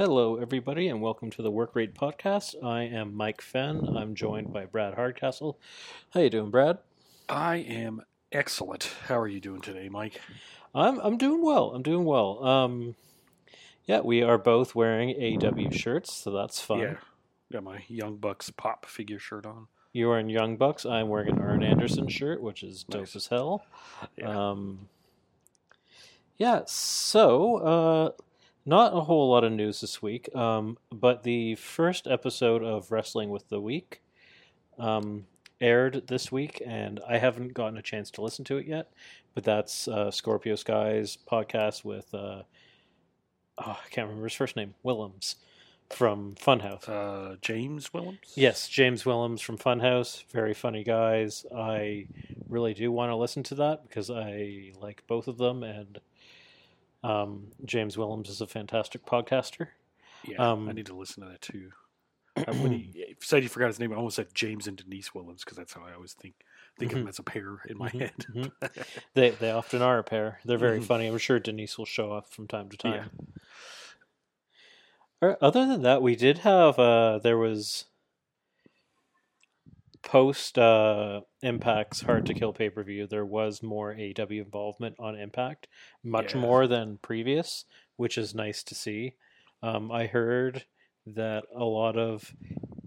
Hello, everybody, and welcome to the Work Rate Podcast. I am Mike Fenn. I'm joined by Brad Hardcastle. How you doing, Brad? I am excellent. How are you doing today, Mike? I'm doing well. Yeah, we are both wearing AEW shirts, so that's fun. Yeah, got my Young Bucks pop figure shirt on. You're wearing Young Bucks. I'm wearing an Arn Anderson shirt, which is dope as hell. Yeah. Not a whole lot of news this week, but the first episode of Wrestling with the Week aired this week, and I haven't gotten a chance to listen to it yet, but that's Scorpio Sky's podcast with, I can't remember his first name, Willems from Funhouse. James Willems? Yes, James Willems from Funhouse. Very funny guys. I really do want to listen to that because I like both of them, and James Willems is a fantastic podcaster. Yeah, I need to listen to that too. When he said you forgot his name, I almost said James and Denise Willems because that's how I always think of them as a pair in my head. They often are a pair. They're very funny. I'm sure Denise will show up from time to time. Yeah. All right, other than that, we did have there was post Impact's Hard to Kill pay-per-view, there was more AEW involvement on Impact, more than previous, which is nice to see. I heard that a lot of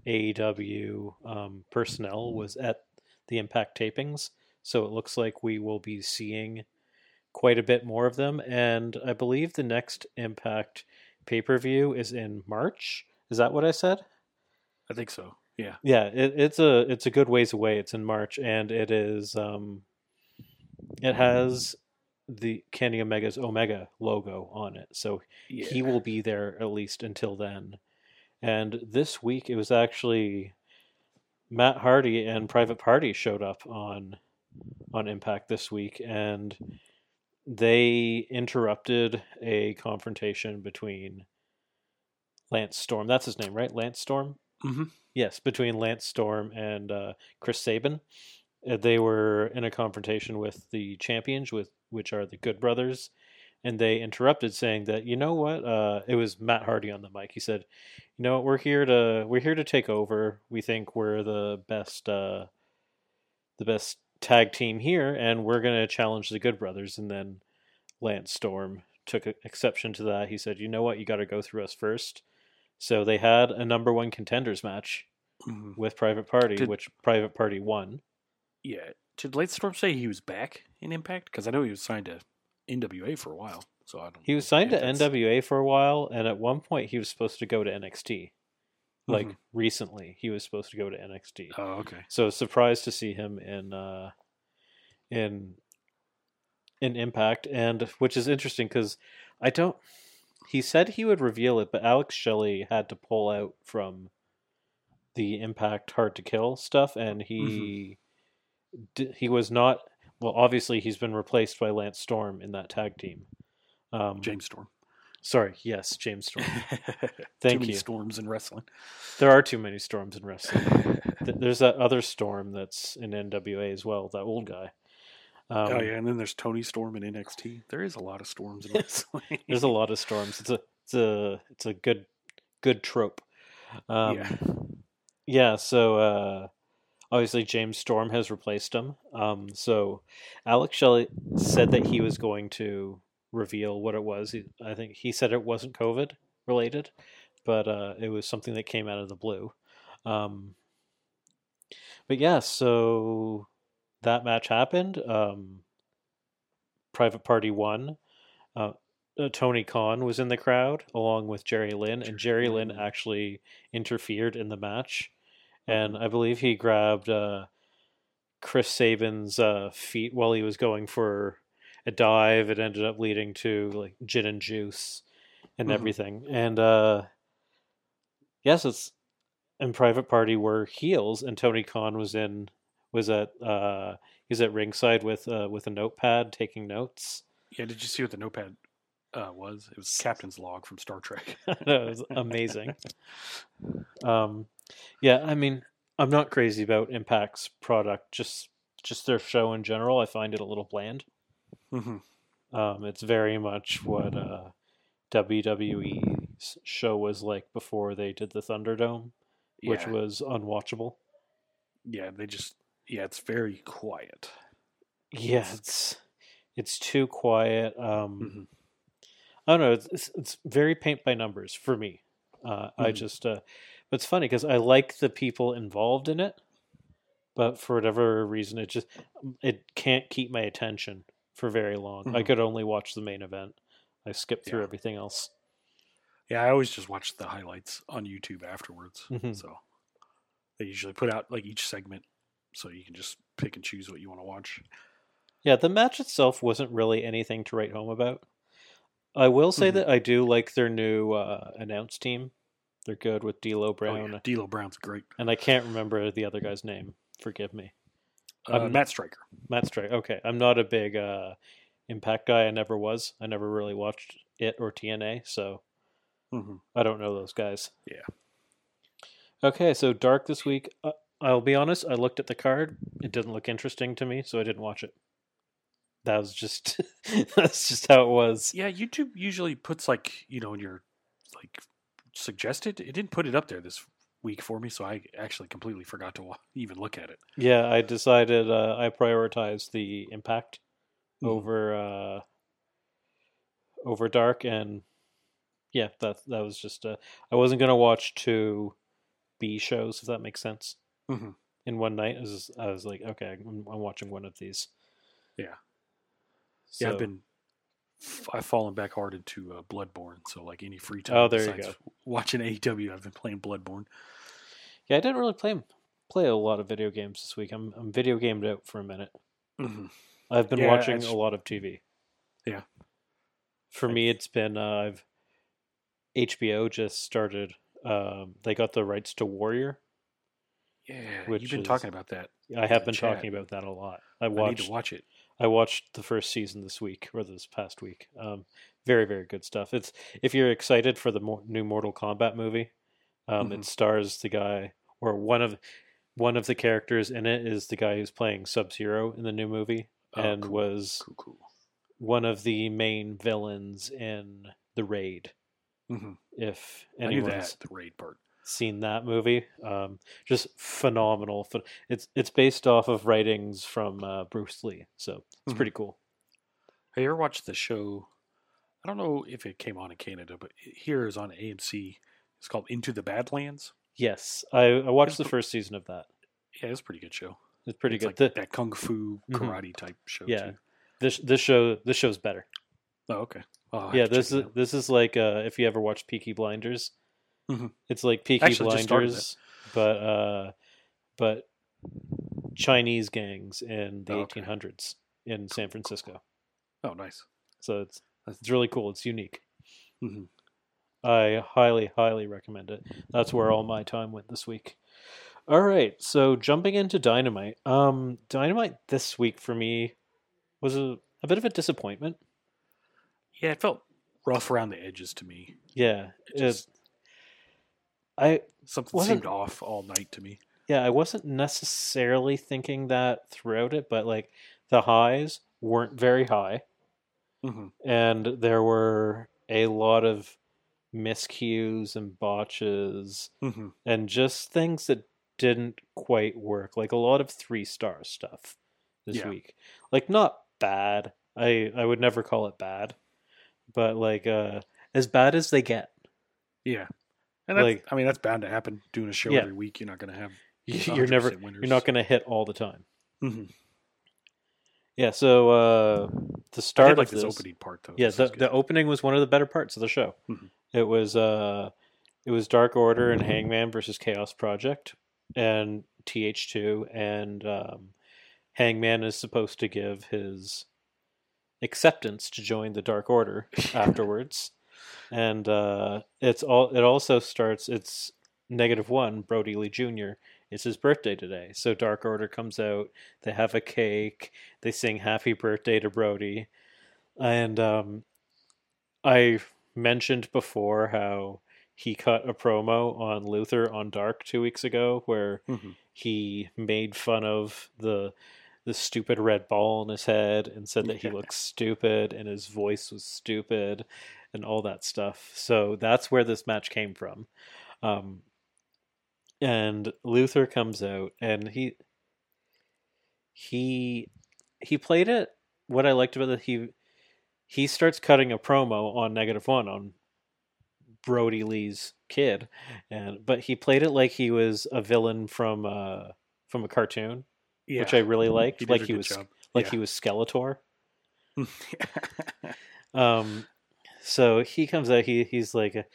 AEW personnel was at the Impact tapings, so it looks like we will be seeing quite a bit more of them, and I believe the next Impact pay-per-view is in March. Is that what I said? I think so. Yeah. Yeah, it's a good ways away. It's in March, and it is it has the Kenny Omega's Omega logo on it. So he will be there at least until then. And this week it was actually Matt Hardy and Private Party showed up on Impact this week, and they interrupted a confrontation between Lance Storm. That's his name, right? Lance Storm? Mm-hmm. Yes, between Lance Storm and Chris Sabin. They were in a confrontation with the champions, which are the Good Brothers, and they interrupted saying that, you know what, it was Matt Hardy on the mic. He said, you know what, we're here to take over. We think we're the best tag team here, and we're going to challenge the Good Brothers. And then Lance Storm took exception to that. He said, you know what, you got to go through us first. So they had a number one contenders match with Private Party, which Private Party won. Yeah. Did Lance Storm say he was back in Impact? Because I know he was signed to NWA for a while. So I don't. He was signed to NWA for a while, and at one point he was supposed to go to NXT. Like recently, he was supposed to go to NXT. Oh, okay. So surprised to see him in Impact, and which is interesting because I don't. He said he would reveal it, but Alex Shelley had to pull out from the Impact Hard to Kill stuff, and he was not. Well, obviously, he's been replaced by Lance Storm in that tag team. James Storm. Sorry, yes, James Storm. Thank you. Too many storms in wrestling. There are too many storms in wrestling. There's that other Storm that's in NWA as well, that old guy. And then there's Tony Storm and NXT. There is a lot of storms in wrestling. There's a lot of storms. It's a good trope. So obviously James Storm has replaced him. So Alex Shelley said that he was going to reveal what it was. I think he said it wasn't COVID related, but it was something that came out of the blue. So that match happened. Private Party won. Tony Khan was in the crowd along with Jerry Lynn, and Jerry Lynn actually interfered in the match. And I believe he grabbed Chris Sabin's feet while he was going for a dive. It ended up leading to like gin and juice and everything. And Private Party were heels, and Tony Khan was at ringside with a notepad taking notes. Yeah, did you see what the notepad was? It was Captain's Log from Star Trek. No, it was amazing. I mean, I'm not crazy about Impact's product, just their show in general. I find it a little bland. It's very much what WWE show was like before they did the Thunderdome, which was unwatchable. Yeah, they just it's very quiet. Yeah, it's too quiet. I don't know. It's very paint by numbers for me. I just but it's funny because I like the people involved in it, but for whatever reason, it can't keep my attention for very long. I could only watch the main event. I skipped through everything else. Yeah, I always just watch the highlights on YouTube afterwards. So they usually put out like each segment, so you can just pick and choose what you want to watch. Yeah, the match itself wasn't really anything to write home about. I will say that I do like their new announce team. They're good with D'Lo Brown. Oh, yeah. D'Lo Brown's great. And I can't remember the other guy's name. Forgive me. Matt Striker. Matt Striker. Okay. I'm not a big Impact guy. I never was. I never really watched it or TNA, so I don't know those guys. Yeah. Okay, so Dark this week. I'll be honest, I looked at the card. It didn't look interesting to me, so I didn't watch it. That was just that's just how it was. Yeah, YouTube usually puts like, you know, your like suggested. It didn't put it up there this week for me, so I actually completely forgot to even look at it. Yeah, I decided I prioritized the Impact over over Dark, and yeah, that was just I wasn't gonna watch 2 B shows, if that makes sense. In one night, I was like, okay, I'm watching one of these. Yeah. So. Yeah, I've fallen back hard into Bloodborne, so like any free time besides watching AEW, I've been playing Bloodborne. Yeah, I didn't really play a lot of video games this week. I'm video gamed out for a minute. I've been watching a lot of TV. Yeah. For me, it's been, HBO just started, they got the rights to Warrior. Yeah, you've been talking about that. I have been talking about that a lot. I need to watch it. I watched the first season this week, or this past week. Very, very good stuff. It's if you're excited for the new Mortal Kombat movie, it stars the guy, or one of the characters in it is the guy who's playing Sub-Zero in the new movie, and was one of the main villains in The Raid. If anyone's the Raid part. Seen that movie, just phenomenal. It's based off of writings from Bruce Lee, so it's pretty cool. Have you ever watched the show? I don't know if it came on in Canada, but here is on AMC. It's called Into the Badlands. Yes, I watched the first season of that. Yeah, it's a pretty good show. It's pretty good. Like that kung fu karate type show. Yeah, too. This show's better. Oh, okay. Oh, yeah, this is like if you ever watched Peaky Blinders. It's like Peaky Blinders, but Chinese gangs in the 1800s in San Francisco. Oh, nice! So it's really cool. It's unique. I highly recommend it. That's where all my time went this week. All right, so jumping into Dynamite. Dynamite this week for me was a bit of a disappointment. Yeah, it felt rough around the edges to me. Yeah, Something seemed off all night to me. Yeah, I wasn't necessarily thinking that throughout it, but like the highs weren't very high, and there were a lot of miscues and botches, and just things that didn't quite work. Like a lot of 3-star stuff this week. Like not bad. I would never call it bad, but like as bad as they get. Yeah. And that's, like, I mean, that's bound to happen. Doing a show every week, you're not going to have winners. You're not going to hit all the time. Yeah. So the start of this opening part, though. Yeah, the opening was one of the better parts of the show. It was Dark Order and Hangman versus Chaos Project and TH2, and Hangman is supposed to give his acceptance to join the Dark Order afterwards. And it also starts. It's -1. Brody Lee Jr. It's his birthday today, so Dark Order comes out. They have a cake. They sing "Happy Birthday" to Brody. And I mentioned before how he cut a promo on Luther on Dark 2 weeks ago, where he made fun of the stupid red ball in his head and said that he looked stupid and his voice was stupid. and all that stuff. So that's where this match came from. And Luther comes out, and he played it. What I liked about it, he starts cutting a promo on Negative One on Brody Lee's kid, but he played it like he was a villain from a cartoon, yeah, which I really liked. He did a good job. He was Skeletor. So he comes out. He's like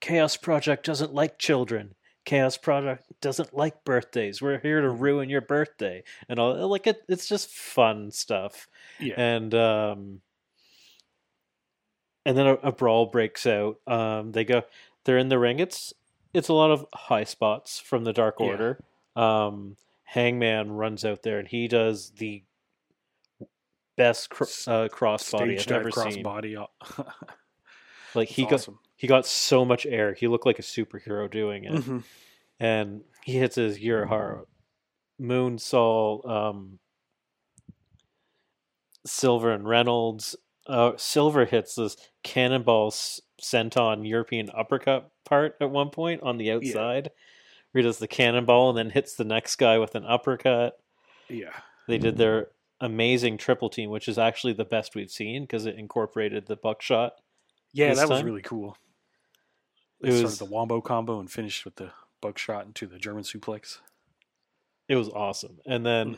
Chaos Project doesn't like children. Chaos Project doesn't like birthdays. We're here to ruin your birthday and all. Like it's just fun stuff. Yeah. And then a brawl breaks out. They're in the ring. It's a lot of high spots from the Dark Order. Yeah. Hangman runs out there and he does the best crossbody I've ever seen. Like he got so much air. He looked like a superhero doing it. Mm-hmm. And he hits his Urahara, Moonsault, Silver and Reynolds. Silver hits this cannonball senton European uppercut part at one point on the outside. Yeah. Where he does the cannonball and then hits the next guy with an uppercut. Yeah. They did their amazing triple team, which is actually the best we've seen because it incorporated the buckshot. Yeah, that was really cool. It was the wombo combo and finished with the buckshot into the German suplex. It was awesome. And then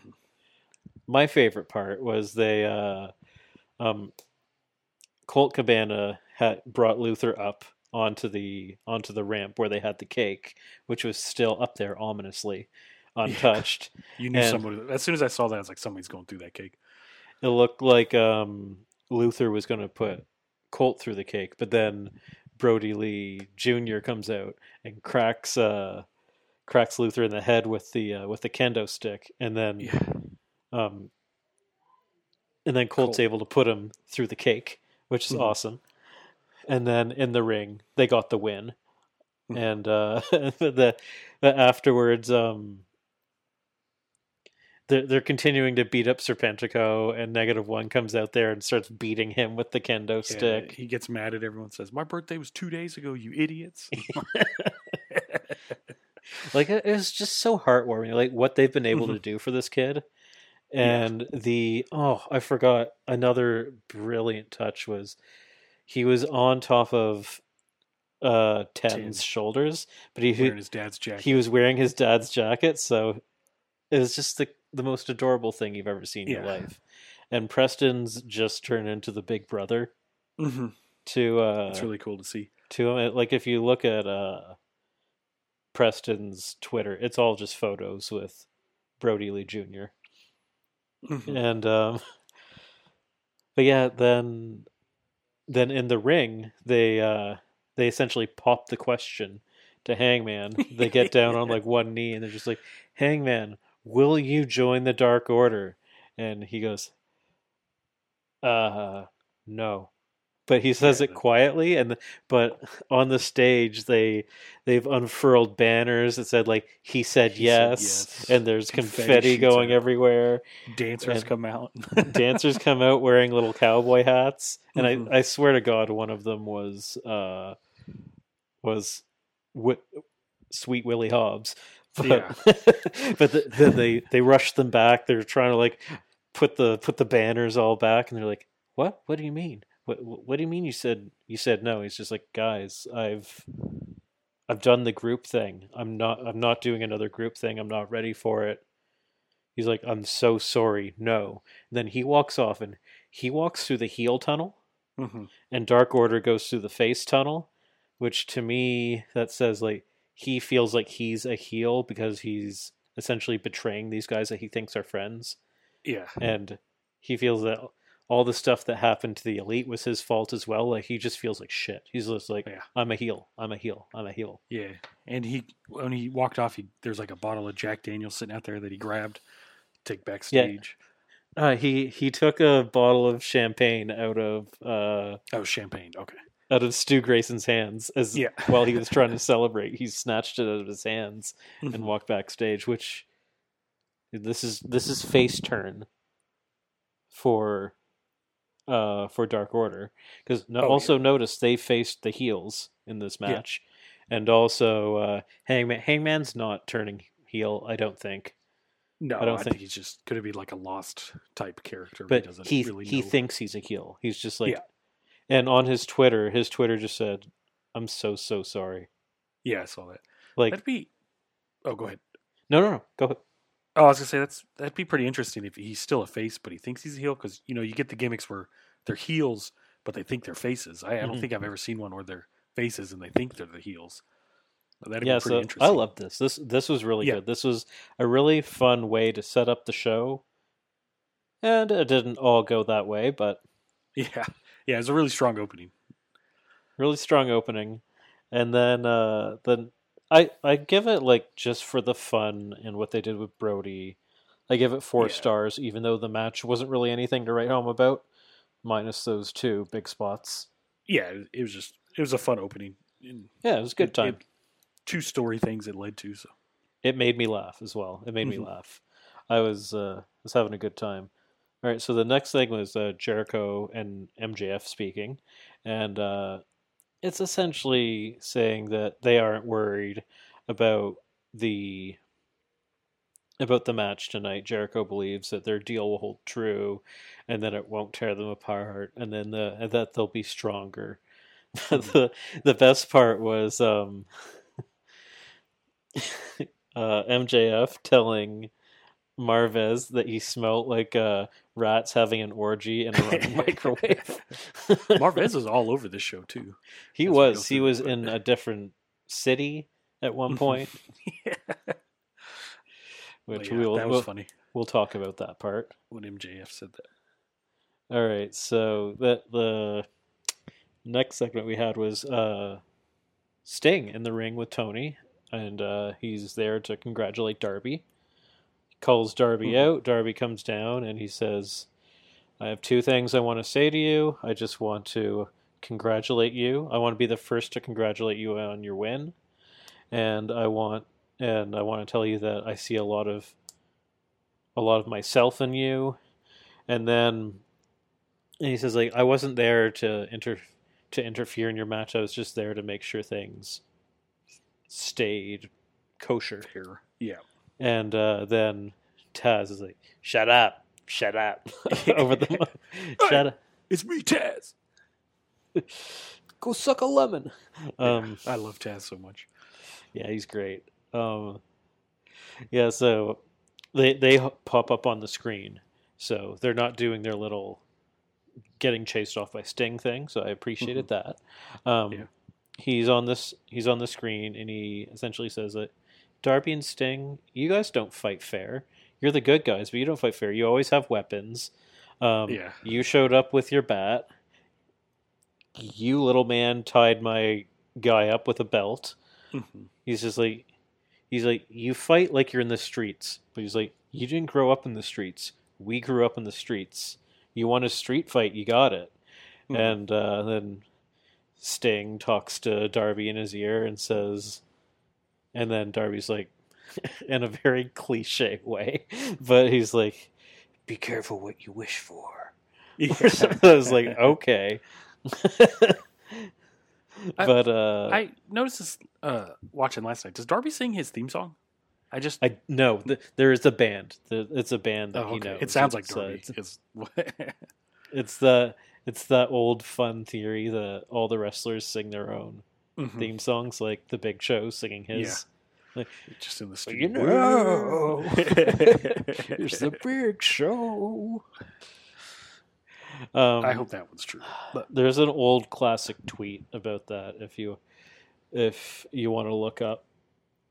my favorite part was they... Colt Cabana had brought Luther up onto the ramp where they had the cake, which was still up there ominously, untouched. Yeah. You knew somebody. As soon as I saw that, I was like, somebody's going through that cake. It looked like Luther was going to put Colt through the cake, but then Brody Lee Jr. comes out and cracks Luther in the head with the kendo stick, and then. Yeah. And then Colt's able to put him through the cake, which is awesome. And then in the ring, they got the win. And afterwards, they're continuing to beat up Serpentico, and Negative One comes out there and starts beating him with the kendo stick. He gets mad at everyone, says, "My birthday was 2 days ago, you idiots." Like, it was just so heartwarming, like what they've been able to do for this kid. And I forgot another brilliant touch was he was on top of Ten's shoulders, but he was wearing his dad's jacket. So it was just the most adorable thing you've ever seen in your life. And Preston's just turned into the big brother. Mm-hmm. It's really cool to see. Like if you look at Preston's Twitter, it's all just photos with Brody Lee Jr. Mm-hmm. And then in the ring they essentially pop the question to Hangman. They get down on like one knee and they're just like, "Hangman, will you join the Dark Order?" And he goes, "No," but he says it quietly. But on the stage they've unfurled banners that said like he said yes. And there's confetti going everywhere. Dancers come out wearing little cowboy hats, and I swear to God one of them was Sweet Willie Hobbs. But, then they rush them back. They're trying to like put the banners all back, and they're like, "What? What do you mean? What do you mean you said no?" He's just like, "Guys, I've done the group thing. I'm not doing another group thing. I'm not ready for it." He's like, "I'm so sorry. No." And then he walks off, and he walks through the heel tunnel, and Dark Order goes through the face tunnel, which to me that says like he feels like he's a heel because he's essentially betraying these guys that he thinks are friends. Yeah, and he feels that. All the stuff that happened to the Elite was his fault as well. Like he just feels like shit. He's just like, I'm a heel. Yeah. And when he walked off, there's like a bottle of Jack Daniel's sitting out there that he grabbed to take backstage. Yeah. He took a bottle of champagne out of Stu Grayson's hands while he was trying to celebrate. He snatched it out of his hands and walked backstage. Which this is face turn for. for Dark Order. Because notice they faced the heels in this match. Yeah. And also Hangman's not turning heel, I don't think. No, I think he's just going to be like a lost type character. But he thinks he's a heel. He's just like... Yeah. And on his Twitter just said, "I'm so sorry." Yeah, I saw that. Like, that'd be... Oh, go ahead. No. Go ahead. Oh, I was going to say, that'd be pretty interesting if he's still a face, but he thinks he's a heel. Because, you get the gimmicks where they're heels, but they think they're faces. I don't think I've ever seen one where they're faces and they think they're the heels. That'd be pretty interesting. I love this. This was really good. This was a really fun way to set up the show. And it didn't all go that way, but... Yeah, it was a really strong opening. And then I give it, like, just for the fun and what they did with Brody, I give it 4 stars, even though the match wasn't really anything to write home about, minus those 2 big spots. Yeah, it was a fun opening. Yeah, it was a good time. 2 story things it led to, so it made me laugh as well. I was having a good time. All right, so the next thing was Jericho and MJF speaking, and it's essentially saying that they aren't worried about the match tonight. Jericho believes that their deal will hold true, and that it won't tear them apart, and then that they'll be stronger. The best part was MJF telling Marvez that he smelled like rats having an orgy in a microwave. Marvez was all over this show too. He was in a different city at one point. That was funny. We'll talk about that part when MJF said that. All right, so the next segment we had was Sting in the ring with Tony, and he's there to congratulate Darby. Calls Darby out. Darby comes down and he says, "I have 2 things I want to say to you. I just want to congratulate you. I want to be the first to congratulate you on your win, and I want to tell you that I see a lot of myself in you." And then he says, "Like, I wasn't there to interfere in your match. I was just there to make sure things stayed kosher here." Yeah. And then Tazz is like, shut up, over the mic. Shut up. It's me, Tazz. Go suck a lemon. I love Tazz so much. Yeah, he's great. Yeah, so they pop up on the screen. So they're not doing their little getting chased off by Sting thing. So I appreciated that. He's on the screen, and he essentially says that, "Darby and Sting, you guys don't fight fair. You're the good guys, but you don't fight fair. You always have weapons. You showed up with your bat. You little man tied my guy up with a belt." He's like, "You fight like you're in the streets." But he's like, "You didn't grow up in the streets. We grew up in the streets. You want a street fight, you got it." And then Sting talks to Darby in his ear and says... And then Darby's like, in a very cliche way, but he's like, "Be careful what you wish for." Yeah. So I was like, okay. But I noticed this watching last night. Does Darby sing his theme song? No. There is a band. It's a band that he knows. It sounds like Darby. It's that old fun theory that all the wrestlers sing their own theme songs, like the Big Show singing his, like, just in the studio. It's the Big Show. I hope that one's true. But there's an old classic tweet about that. If you want to look up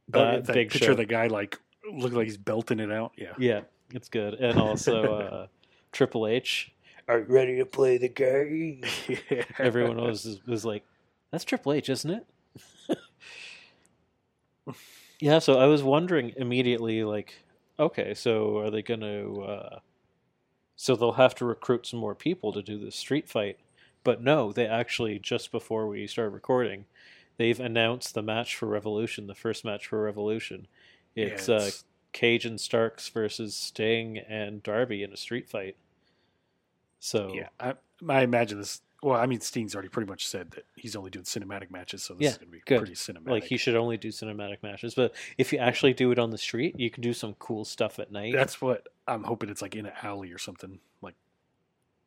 that Big picture Show, of the guy like looking like he's belting it out. Yeah, it's good. And also Triple H, "Are you ready to play the game?" Yeah. Everyone else was like, "That's Triple H, isn't it?" Yeah, so I was wondering immediately, like, okay, so are they going to... so they'll have to recruit some more people to do this street fight. But no, they actually, just before we started recording, they've announced the match for Revolution, the first match for Revolution. It's Cage and Starks versus Sting and Darby in a street fight. So yeah, I, I imagine this. Well, I mean, Sting's already pretty much said that he's only doing cinematic matches, so this is going to be pretty cinematic. Like, he should only do cinematic matches, but if you actually do it on the street, you can do some cool stuff at night. That's what I'm hoping. It's like in an alley or something, like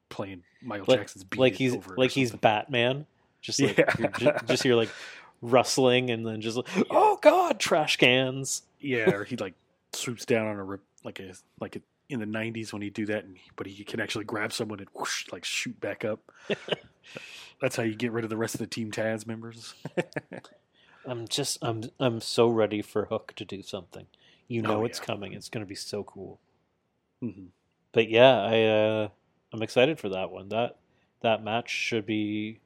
playing Michael Jackson's beat. Like he's over like he's Batman. Just like just you're like rustling and then just like, oh god, trash cans. Yeah, or he like swoops down on a rip like a in the 90s when he'd do that, but he can actually grab someone and whoosh, like shoot back up. That's how you get rid of the rest of the Team Taz members. I'm so ready for Hook to do something. You know it's coming. It's going to be so cool. Mm-hmm. But yeah, I'm excited for that one. That match should be,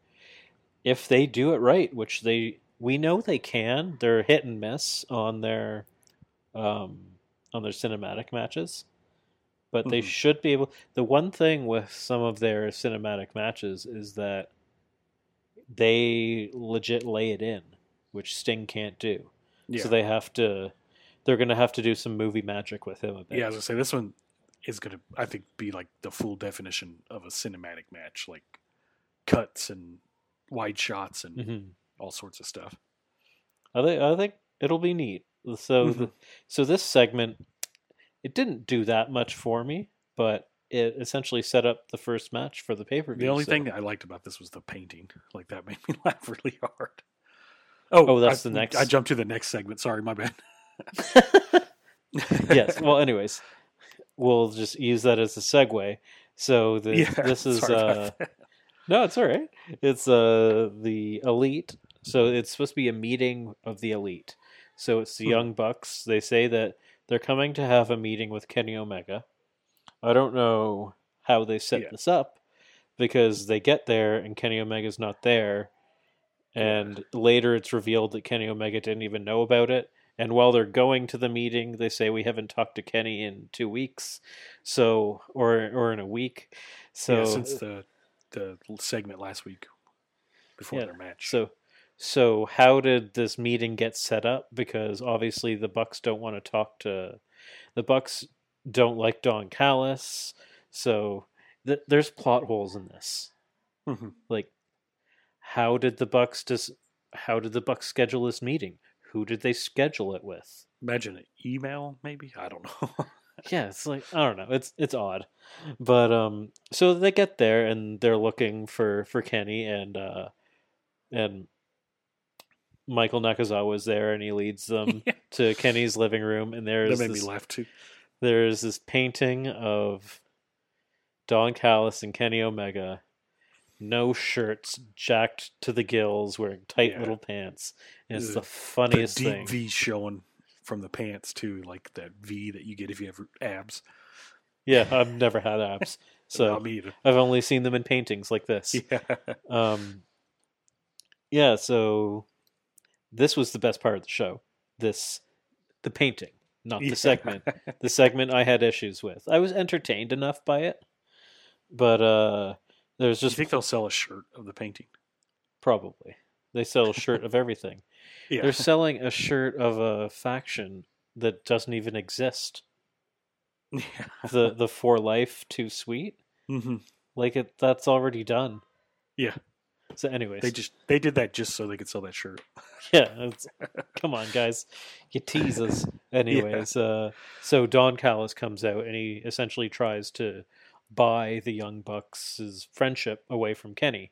if they do it right, which we know they can. They're hit and miss on their cinematic matches. But they should be able... The one thing with some of their cinematic matches is that they legit lay it in, which Sting can't do. Yeah. So they have to... They're going to have to do some movie magic with him a bit. Yeah, I was going to say, this one is going to, I think, be like the full definition of a cinematic match. Like cuts and wide shots and all sorts of stuff. I think it'll be neat. So, so this segment... It didn't do that much for me, but it essentially set up the first match for the pay-per-view. The only thing that I liked about this was the painting. Like, that made me laugh really hard. Oh, that's the next. I jumped to the next segment. Sorry, my bad. Yes. Well, anyways, we'll just use that as a segue. So this is... No, it's all right. It's the Elite. So it's supposed to be a meeting of the Elite. So it's the Young Bucks. They say that they're coming to have a meeting with Kenny Omega. I don't know how they set this up, because they get there and Kenny Omega's not there. And later it's revealed that Kenny Omega didn't even know about it. And while they're going to the meeting, they say, we haven't talked to Kenny in 2 weeks. So, or in a week. So yeah, since the segment last week before their match. So how did this meeting get set up? Because obviously the Bucks don't want to talk to... The Bucks don't like Don Callis. So there's plot holes in this. Mm-hmm. Like, how did the Bucks schedule this meeting? Who did they schedule it with? Imagine an email, maybe? I don't know. Yeah, it's like, I don't know. It's odd. But so they get there and they're looking for Kenny and Michael Nakazawa is there, and he leads them to Kenny's living room. And there's this painting of Don Callis and Kenny Omega, no shirts, jacked to the gills, wearing tight little pants. And it's the funniest thing. The deep V showing from the pants too, like that V that you get if you have abs. Yeah, I've never had abs, so I've only seen them in paintings like this. Yeah. So. This was the best part of the show. The painting, not the segment. The segment I had issues with. I was entertained enough by it, but there's just. You think they'll sell a shirt of the painting? Probably. They sell a shirt of everything. Yeah. They're selling a shirt of a faction that doesn't even exist. Yeah. The For Life Too Sweet. Mm-hmm. Like that's already done. Yeah. So anyways, they did that just so they could sell that shirt. Yeah, come on, guys, you tease us. Anyways, so Don Callis comes out and he essentially tries to buy the Young Bucks' friendship away from Kenny,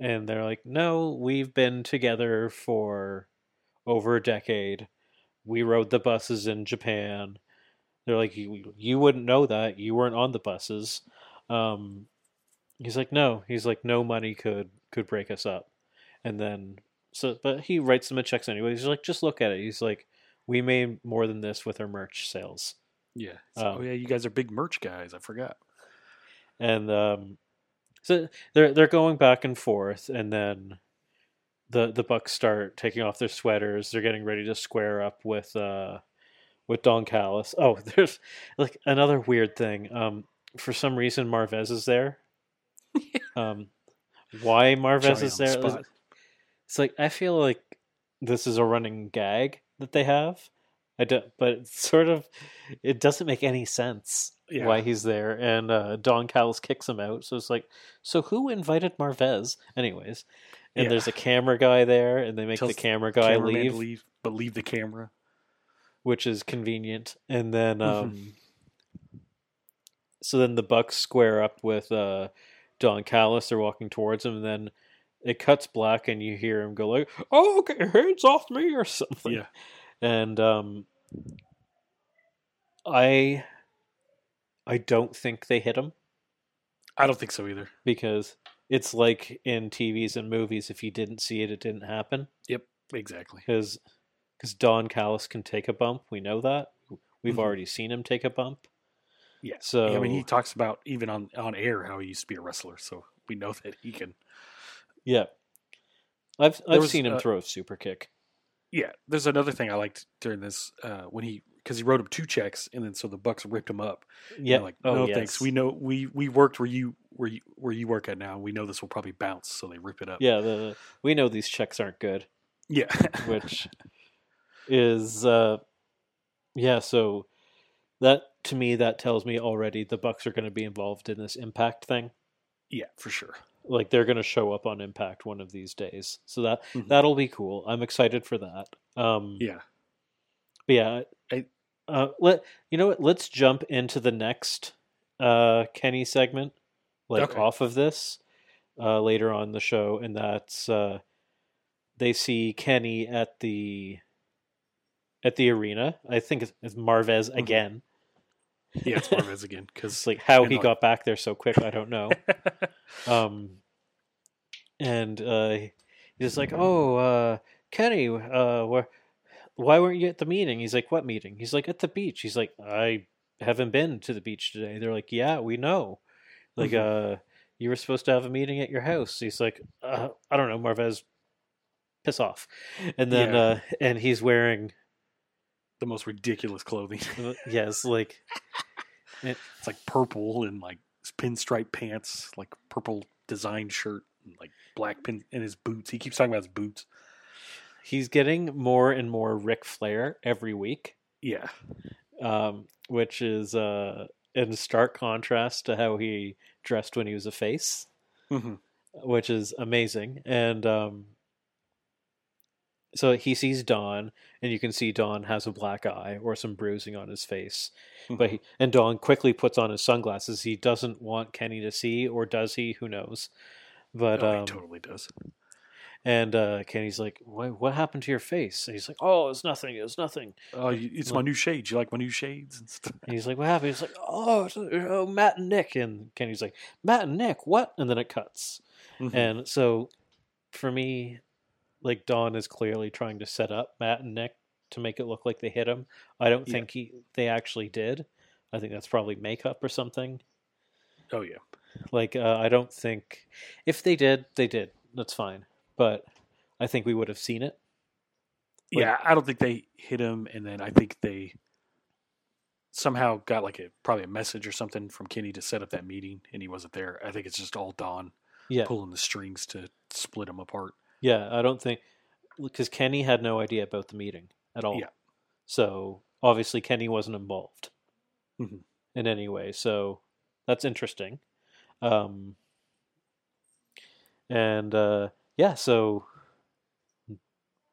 and they're like, "No, we've been together for over a decade. We rode the buses in Japan." They're like, "You wouldn't know that. You weren't on the buses." He's like, no money could break us up. And then, but he writes them a check anyway. He's like, just look at it. He's like, we made more than this with our merch sales. Yeah. You guys are big merch guys. I forgot. And so they're going back and forth. And then the Bucks start taking off their sweaters. They're getting ready to square up with Don Callis. Oh, there's like another weird thing. For some reason, Marvez is there. Why Marvez is there? It's like, I feel like this is a running gag that they have. But it doesn't make any sense. yeah. why he's there, and Don Callis kicks him out. So it's like, so who invited Marvez? Anyways, and there's a camera guy there, and they make the camera guy leave, but leave the camera, which is convenient. And then, so then the Bucks square up with Don Callis. They're walking towards him, and then it cuts black, and you hear him go like, "Oh, okay, hands off me," or something. Yeah. And I don't think they hit him. I don't think so either. Because it's like in TVs and movies, if you didn't see it, it didn't happen. Yep, exactly. Because Don Callis can take a bump. We know that. We've already seen him take a bump. Yeah. So I mean, he talks about, even on air, how he used to be a wrestler. So we know that he can. Yeah. I've seen him throw a super kick. Yeah, there's another thing I liked during this when he, because he wrote him 2 checks, and then so the Bucks ripped him up. Yeah, like thanks. We know we worked where you work at now. We know this will probably bounce, so they rip it up. Yeah, we know these checks aren't good. Yeah, which is yeah. So that, to me, that tells me already the Bucks are going to be involved in this Impact thing. Yeah, for sure. Like, they're going to show up on Impact one of these days. So that'll be cool. I'm excited for that. Yeah. But yeah. You know what? Let's jump into the next Kenny segment, off of this, later on the show. And that's, they see Kenny at the arena. I think it's Marvez again. Yeah, it's Marvez again. Cause like how he got back there so quick, I don't know. He's like, "Oh, Kenny, why weren't you at the meeting?" He's like, "What meeting?" He's like, "At the beach." He's like, "I haven't been to the beach today." They're like, "Yeah, we know. Like, you were supposed to have a meeting at your house." He's like, "I don't know, Marvez, piss off." And then, and he's wearing the most ridiculous clothing. Yes, like it's like purple and like pinstripe pants, like purple design shirt, and like black pin, and his boots. He keeps talking about his boots. He's getting more and more Ric Flair every week. Yeah, which is in stark contrast to how he dressed when he was a face, which is amazing. And so he sees Don, and you can see Don has a black eye or some bruising on his face. But and Don quickly puts on his sunglasses. He doesn't want Kenny to see, or does he? Who knows? But he totally does. And Kenny's like, "What happened to your face?" And he's like, "Oh, it's nothing. It's nothing. It's my new shades. You like my new shades?" And stuff. And he's like, "What happened?" He's like, "Oh, Matt and Nick." And Kenny's like, "Matt and Nick, what?" And then it cuts. And so for me, like, Don is clearly trying to set up Matt and Nick to make it look like they hit him. I don't think they actually did. I think that's probably makeup or something. Oh, yeah. Like, I don't think... If they did, they did. That's fine. But I think we would have seen it. Like, yeah, I don't think they hit him, and then I think they somehow got, like, probably a message or something from Kenny to set up that meeting, and he wasn't there. I think it's just all Don pulling the strings to split him apart. Yeah, I don't think... Because Kenny had no idea about the meeting at all. Yeah. So, obviously, Kenny wasn't involved in any way. So, that's interesting. So...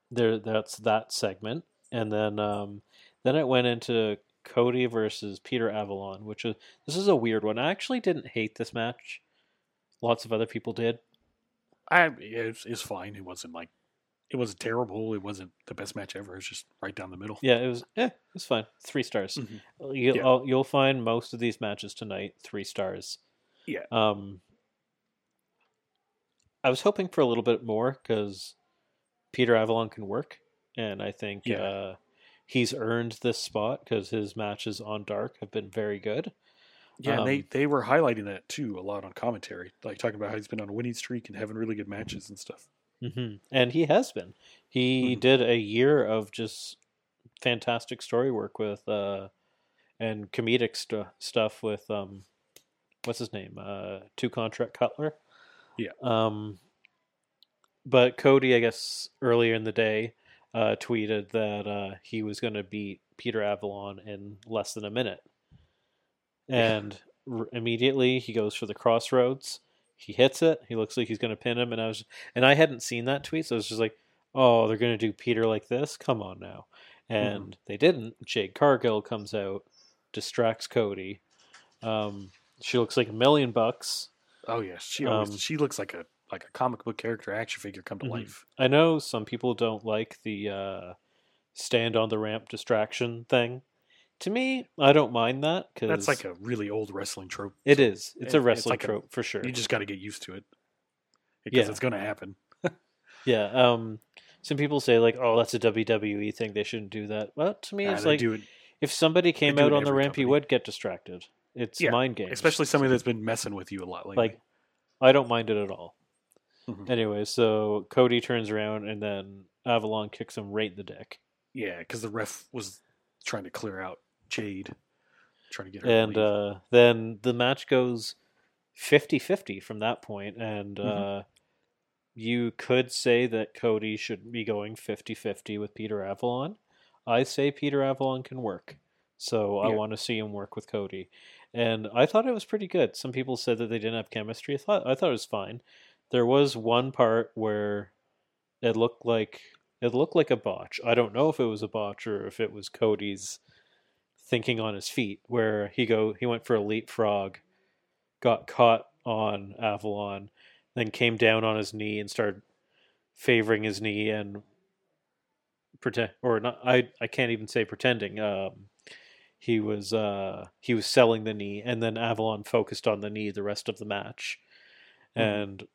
That's that segment. And then it went into Cody versus Peter Avalon, which is... This is a weird one. I actually didn't hate this match. Lots of other people did. It's fine. It wasn't terrible. It wasn't the best match ever. It's just right down the middle. Yeah, it was fine. 3 stars. You'll find most of these matches tonight 3 stars. Yeah. I was hoping for a little bit more because Peter Avalon can work, and I think he's earned this spot because his matches on Dark have been very good. Yeah, and they were highlighting that, too, a lot on commentary. Like, talking about how he's been on a winning streak and having really good matches and stuff. And he has been. He did a year of just fantastic story work with, and comedic stuff with, what's his name? Two Contract Cutler. Yeah. But Cody, I guess, earlier in the day, tweeted that he was going to beat Peter Avalon in less than a minute. And immediately he goes for the crossroads. He hits it. He looks like he's going to pin him. And I hadn't seen that tweet, so I was just like, oh, they're going to do Peter like this? Come on now. And they didn't. Jade Cargill comes out, distracts Cody. She looks like $1,000,000. Oh, yeah. She looks like a comic book character action figure come to life. I know some people don't like the stand on the ramp distraction thing. To me, I don't mind that. Cause that's like a really old wrestling trope. It is. It's a wrestling trope for sure. You just got to get used to it because it's going to happen. Some people say like, oh, that's a WWE thing. They shouldn't do that. Well, to me, it's like if somebody came out on the ramp, you would get distracted. It's mind games. Especially somebody that's been messing with you a lot lately. Like, I don't mind it at all. Anyway, so Cody turns around and then Avalon kicks him right in the dick. Yeah, because the ref was trying to clear out Jade, trying to get her and then the match goes 50-50 from that point, and you could say that Cody should be going 50-50 with Peter Avalon. I say Peter Avalon can work, so I want to see him work with Cody, and I thought it was pretty good. Some people said that they didn't have chemistry. I thought it was fine. There was one part where it looked like a botch. I don't know if it was a botch or if it was Cody's thinking on his feet, where he went for a leapfrog, got caught on Avalon, then came down on his knee and started favoring his knee and I can't even say pretending. He was selling the knee, and then Avalon focused on the knee the rest of the match. And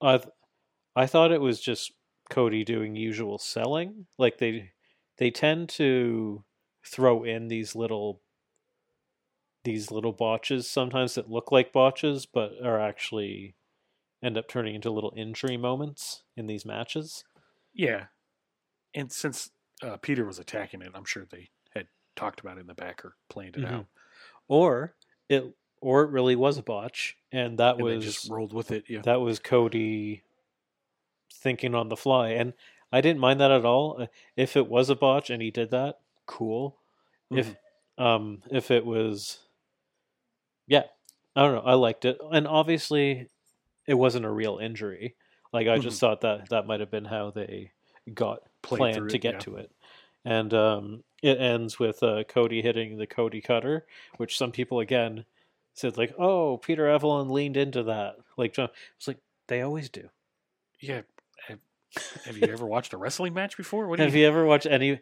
I thought it was just Cody doing usual selling. Like they tend to throw in these little botches sometimes that look like botches but are actually end up turning into little injury moments in these matches. Yeah. And since Peter was attacking it, I'm sure they had talked about it in the back or planned it out. Or it really was a botch, and they just rolled with it. Yeah. That was Cody thinking on the fly, and I didn't mind that at all. If it was a botch and he did that, cool. If it was, I don't know. I liked it, and obviously, it wasn't a real injury. Like I just thought that might have been how they got planned to get to it, and it ends with Cody hitting the Cody Cutter, which some people again said like, oh, Peter Avalon leaned into that. Like John, it's like they always do. Yeah. Have you ever watched a wrestling match before? Have you ever watched any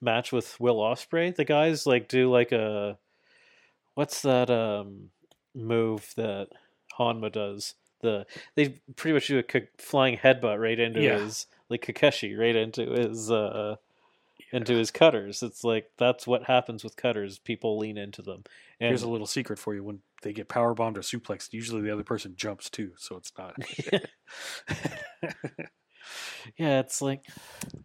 match with Will Ospreay? The guys like do like a what's that move that Hanma does? They pretty much do a flying headbutt right into his like Kakeshi right into his into his cutters. It's like that's what happens with cutters. People lean into them. And here's a little secret for you: when they get powerbombed or suplexed, usually the other person jumps too, so it's not. It's like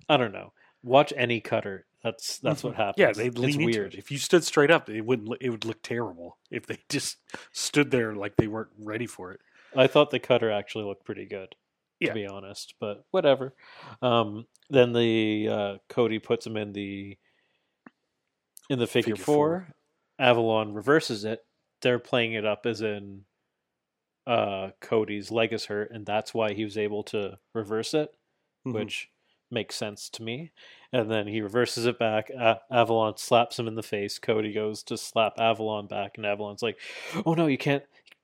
I don't know. Watch any cutter. That's what happens. Yeah, they lean into weird. It. If you stood straight up, it would look terrible if they just stood there like they weren't ready for it. I thought the cutter actually looked pretty good. To be honest, but whatever. Then the Cody puts him in the figure four. Avalon reverses it. They're playing it up as in Cody's leg is hurt, and that's why he was able to reverse it, which makes sense to me. And then he reverses it back. Avalon slaps him in the face. Cody goes to slap Avalon back, and Avalon's like, "Oh no, you can't."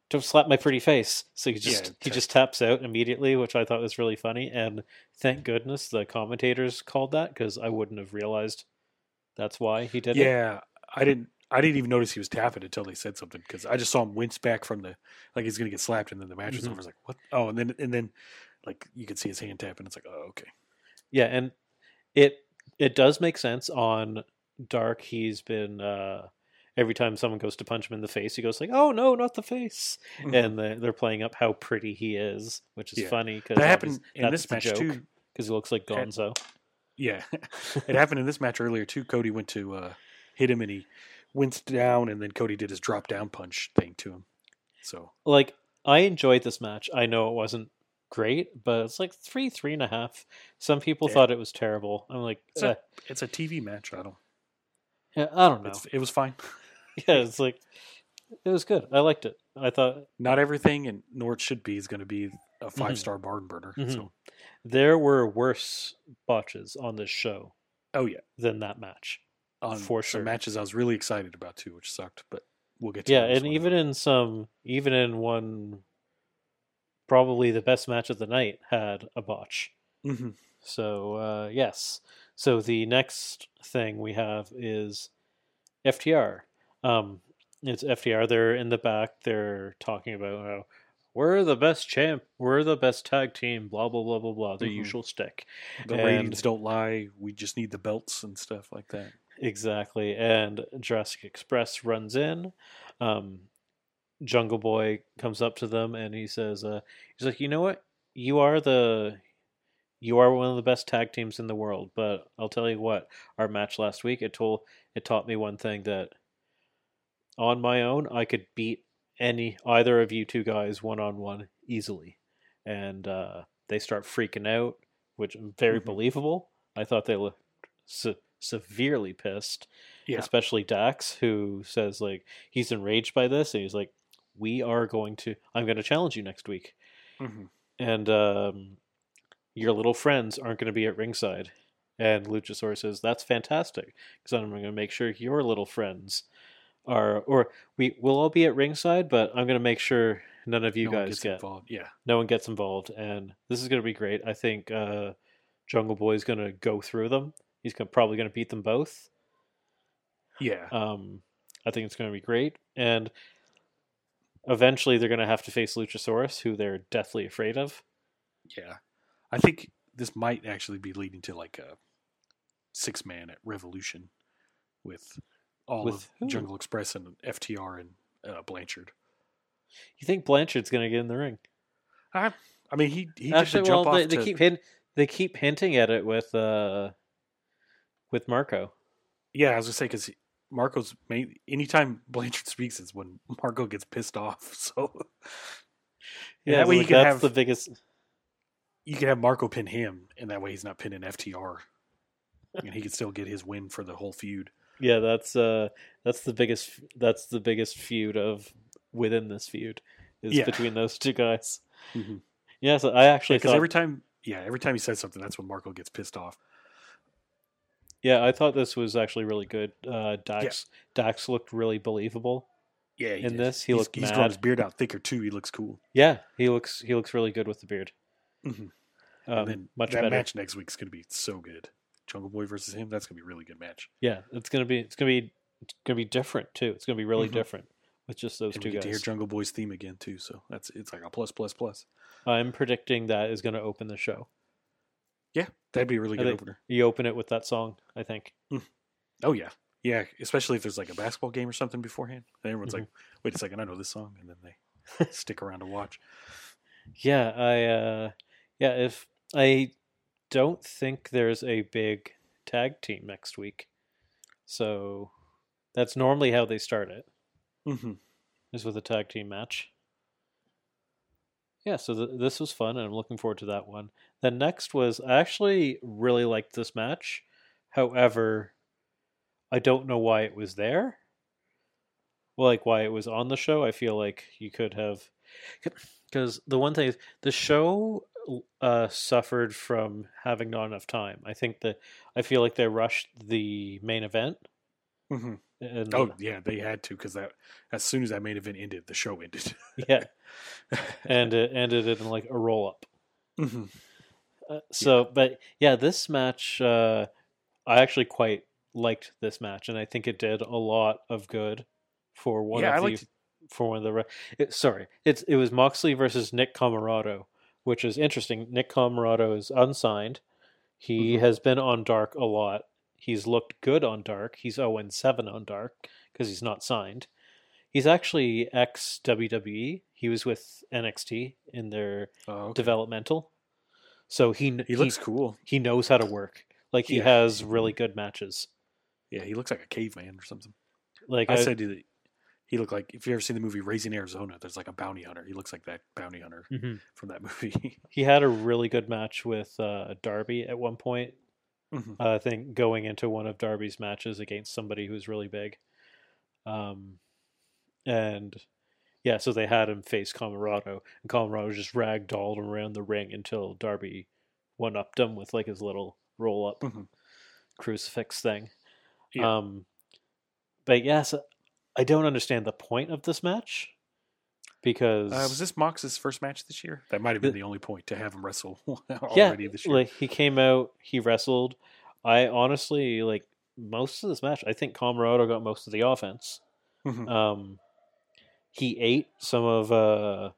Don't slap my pretty face. So he just taps out immediately, which I thought was really funny. And thank goodness the commentators called that because I wouldn't have realized that's why he did it. Yeah, I didn't even notice he was tapping until they said something because I just saw him wince back from the like he's gonna get slapped and then the match was over. I was like, what? Oh, and then like you could see his hand tap and it's like, oh, okay. Yeah, and it does make sense on Dark. He's been. Every time someone goes to punch him in the face, he goes like, "Oh no, not the face!" And they're playing up how pretty he is, which is funny because that happened in this match too. Because he looks like Gonzo. It happened in this match earlier too. Cody went to hit him, and he winced down, and then Cody did his drop down punch thing to him. So, like, I enjoyed this match. I know it wasn't great, but it's like 3.5. Some people thought it was terrible. I'm like, it's a TV match. I don't know. It was fine. Yeah, it's like, it was good. I liked it. I thought not everything, and nor it should be, is going to be a 5-star barn burner. Mm-hmm. So there were worse botches on this show. Oh yeah, than that match. For sure, some matches I was really excited about too, which sucked. But we'll get to that. Yeah, and even in one, probably the best match of the night had a botch. Mm-hmm. So yes. So the next thing we have is FTR. It's FTR. They're in the back. They're talking about how we're the best champ. We're the best tag team. Blah, blah, blah, blah, blah. The usual stick. The ratings don't lie. We just need the belts and stuff like that. Exactly. And Jurassic Express runs in. Jungle Boy comes up to them and he says, he's like, you know what? You are one of the best tag teams in the world. But I'll tell you what, our match last week, it taught me one thing, that on my own, I could beat either of you two guys one-on-one easily. And they start freaking out, which is very believable. I thought they looked severely pissed, especially Dax, who says, like, he's enraged by this. And he's like, I'm going to challenge you next week. Mm-hmm. And your little friends aren't going to be at ringside. And Luchasaurus says, that's fantastic, because I'm going to make sure your little friends we will all be at ringside, but I'm going to make sure none of you guys get involved. Yeah, no one gets involved, and this is going to be great. I think Jungle Boy is going to go through them. He's probably going to beat them both. Yeah, I think it's going to be great, and eventually they're going to have to face Luchasaurus, who they're deathly afraid of. Yeah, I think this might actually be leading to like a 6-man at Revolution with. All of Jungle Express and FTR and Blanchard. You think Blanchard's going to get in the ring? I mean, he actually did the jump off. They keep hinting at it with Marco. Yeah, I was going to say, because Marco's anytime Blanchard speaks is when Marco gets pissed off. So yeah, that way you can have the biggest. You can have Marco pin him, and that way he's not pinning FTR, and he can still get his win for the whole feud. Yeah, that's the biggest feud within this feud is between those two guys. Mm-hmm. Yeah, so I actually thought every time he says something, that's when Marco gets pissed off. Yeah, I thought this was actually really good. Dax looked really believable. Yeah, he looked mad. He's got his beard out thicker too. He looks cool. Yeah, he looks really good with the beard. Mm-hmm. And then that match next week's going to be so good. Jungle Boy versus him, that's gonna be a really good match. Yeah, it's gonna be different too. It's gonna be really different with just those two guys. To hear Jungle Boy's theme again too, so it's like a plus. I'm predicting that is gonna open the show. Yeah, that'd be a really good opener. You open it with that song, I think. Mm. Oh yeah, yeah. Especially if there's like a basketball game or something beforehand, and everyone's like, "Wait a second, I know this song," and then they stick around to watch. Yeah, Don't think there's a big tag team next week, so that's normally how they start it. Mm-hmm. Is with a tag team match. Yeah, so this was fun, and I'm looking forward to that one. Then next was, I actually really liked this match. However, I don't know why it was there. Like why it was on the show. I feel like you could have, because the one thing is the show. Suffered from having not enough time. I feel like they rushed the main event. Mm-hmm. And they had to, because that as soon as that main event ended, the show ended. Yeah, and it ended in like a roll up. Mm-hmm. This match, I actually quite liked this match, and I think it did a lot of good for one It was Moxley versus Nick Comoroto. Which is interesting. Nick Comoroto is unsigned. He has been on Dark a lot. He's looked good on Dark. He's 0-7 on Dark because he's not signed. He's actually ex-WWE. He was with NXT in their developmental. So he looks cool. He knows how to work. Like he has really good matches. Yeah, he looks like a caveman or something. Like I said to you, he looked like, if you ever seen the movie Raising Arizona, there's like a bounty hunter. He looks like that bounty hunter from that movie. He had a really good match with Darby at one point. Mm-hmm. I think going into one of Darby's matches against somebody who's really big. And yeah, so they had him face Camarado, and Camarado just ragdolled him around the ring until Darby one-upped him with like his little roll-up crucifix thing. Yeah. But yes, I don't understand the point of this match, because was this Mox's first match this year? That might have been the only point to have him wrestle already this year. Like, he came out, he wrestled. I honestly like most of this match. I think Camarado got most of the offense. He ate some of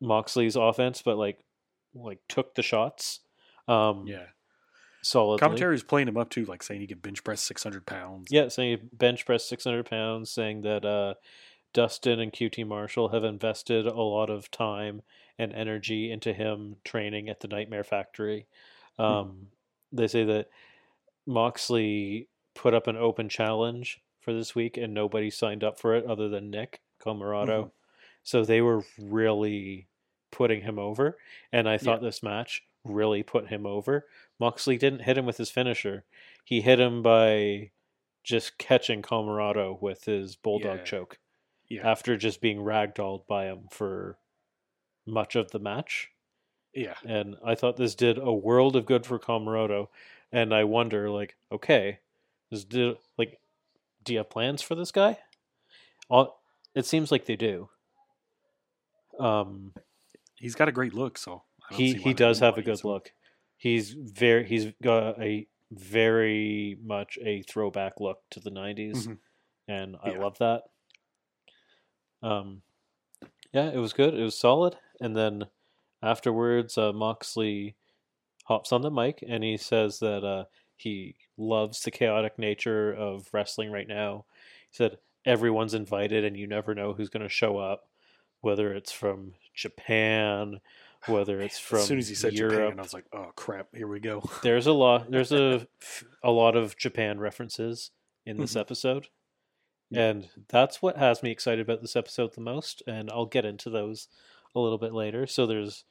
Moxley's offense, but like took the shots. Yeah. Solidly. Commentary is playing him up too, like saying he can bench press 600 pounds. Yeah, saying he bench press 600 pounds, saying that Dustin and QT Marshall have invested a lot of time and energy into him training at the Nightmare Factory. They say that Moxley put up an open challenge for this week and nobody signed up for it other than Nick Camarado. So they were really putting him over, and I thought this match really put him over. Moxley didn't hit him with his finisher. He hit him by just catching Camarado with his bulldog choke after just being ragdolled by him for much of the match. Yeah. And I thought this did a world of good for Camarado, and I wonder, like, okay, do you have plans for this guy? It seems like they do. He's got a great look, so I don't he does have a good look. He's got a very much a throwback look to the 90s, and I love that. It was good. It was solid. And then afterwards, Moxley hops on the mic and he says that he loves the chaotic nature of wrestling right now. He said, everyone's invited and you never know who's going to show up, whether it's from Japan, whether it's from Europe. As soon as he said Japan, I was like, oh, crap, here we go. There's a lot of Japan references in this episode. And that's what has me excited about this episode the most. And I'll get into those a little bit later. So there's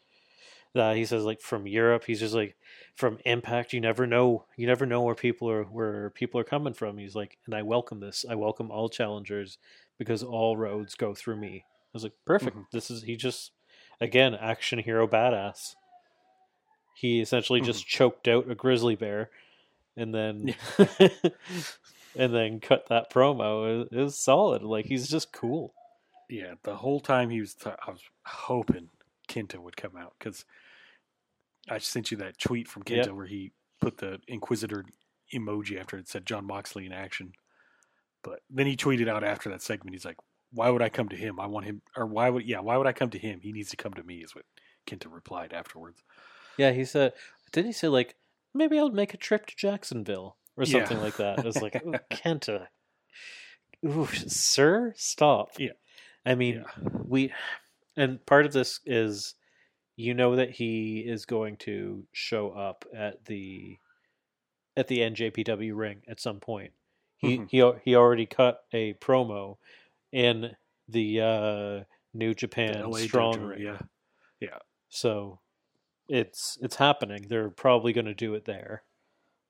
that. He says, like, from Europe, he's just like, from Impact, you never know where people are coming from. He's like, and I welcome this. I welcome all challengers because all roads go through me. I was like, perfect. This is, he just, again, action hero badass. He essentially just choked out a grizzly bear and then cut that promo. It was solid. Like, he's just cool. Yeah, the whole time I was hoping Kenta would come out, because I sent you that tweet from Kenta where he put the Inquisitor emoji after it said John Moxley in action. But then he tweeted out after that segment, he's like, why would I come to him? I want him, or why would I come to him? He needs to come to me, is what Kenta replied afterwards. Yeah, he said, didn't he say, like, maybe I'll make a trip to Jacksonville or something like that? It was like, ooh, Kenta. Ooh, sir, stop. Yeah. I mean, and part of this is, that he is going to show up at the NJPW ring at some point. He already cut a promo in the New Japan Strong Ring. Yeah. So it's happening. They're probably going to do it there.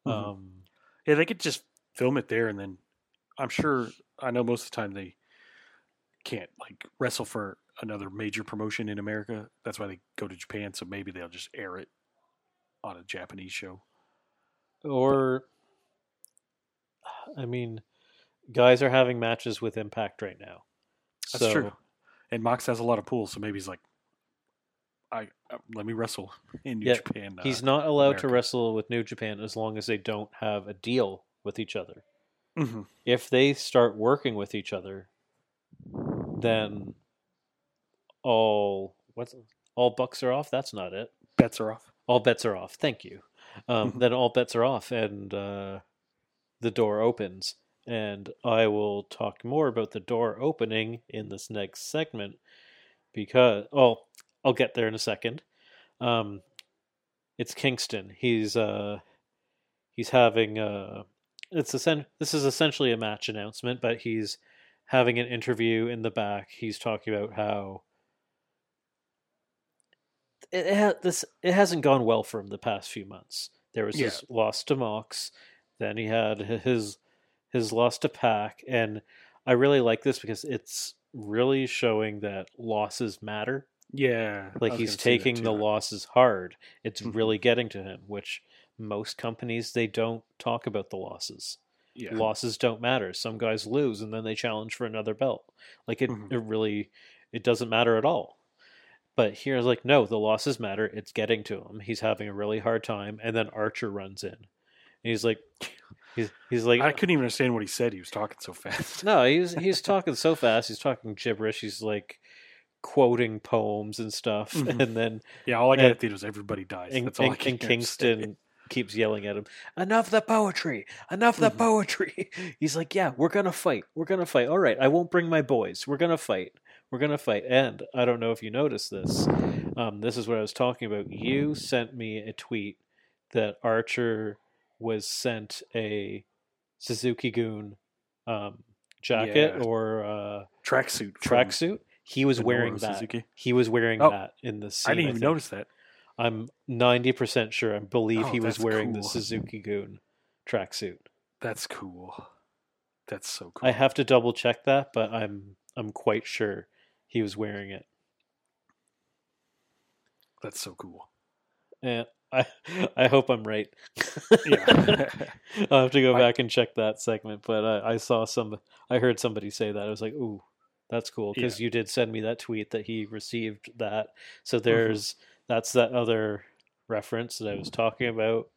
They could just film it there, and then I know most of the time they can't like wrestle for another major promotion in America. That's why they go to Japan, so maybe they'll just air it on a Japanese show. Or, I mean, guys are having matches with Impact right now. That's true. And Mox has a lot of pools, so maybe he's like, I let me wrestle in New Japan. He's not allowed to wrestle with New Japan as long as they don't have a deal with each other. If they start working with each other, then all bucks are off. That's not it. Bets are off. All bets are off. Thank you. Then all bets are off, and the door opens. And I will talk more about the door opening in this next segment because, I'll get there in a second. It's Kingston. He's having this is essentially a match announcement, but he's having an interview in the back. He's talking about how it hasn't gone well for him the past few months. There was his loss to Mox, then he had his loss to Pac, and I really like this because it's really showing that losses matter. Yeah. Like he's taking the losses hard. It's really getting to him, which most companies, they don't talk about the losses. Yeah. Losses don't matter. Some guys lose and then they challenge for another belt. Like it doesn't matter at all. But here's like, no, the losses matter. It's getting to him. He's having a really hard time. And then Archer runs in. And he's like, I couldn't even understand what he said. He was talking so fast. No, he's talking so fast. He's talking gibberish. He's like quoting poems and stuff. Mm-hmm. And then, yeah, all I got at the was everybody dies. And Kingston keeps yelling at him, enough the poetry, enough the poetry. He's like, yeah, we're going to fight. All right. I won't bring my boys. We're going to fight. And I don't know if you noticed this. This is what I was talking about. You sent me a tweet that Archer was sent a Suzuki-gun jacket or tracksuit. He was wearing that. Suzuki. He was wearing that in the scene. I didn't even notice that. I'm 90% sure. I believe he was wearing the Suzuki-gun tracksuit. That's cool. That's so cool. I have to double check that, but I'm quite sure he was wearing it. That's so cool. And I hope I'm right. Yeah. I'll have to go back and check that segment, but I heard somebody say that. I was like, ooh, that's cool, because you did send me that tweet that he received that. So there's that's that other reference that I was talking about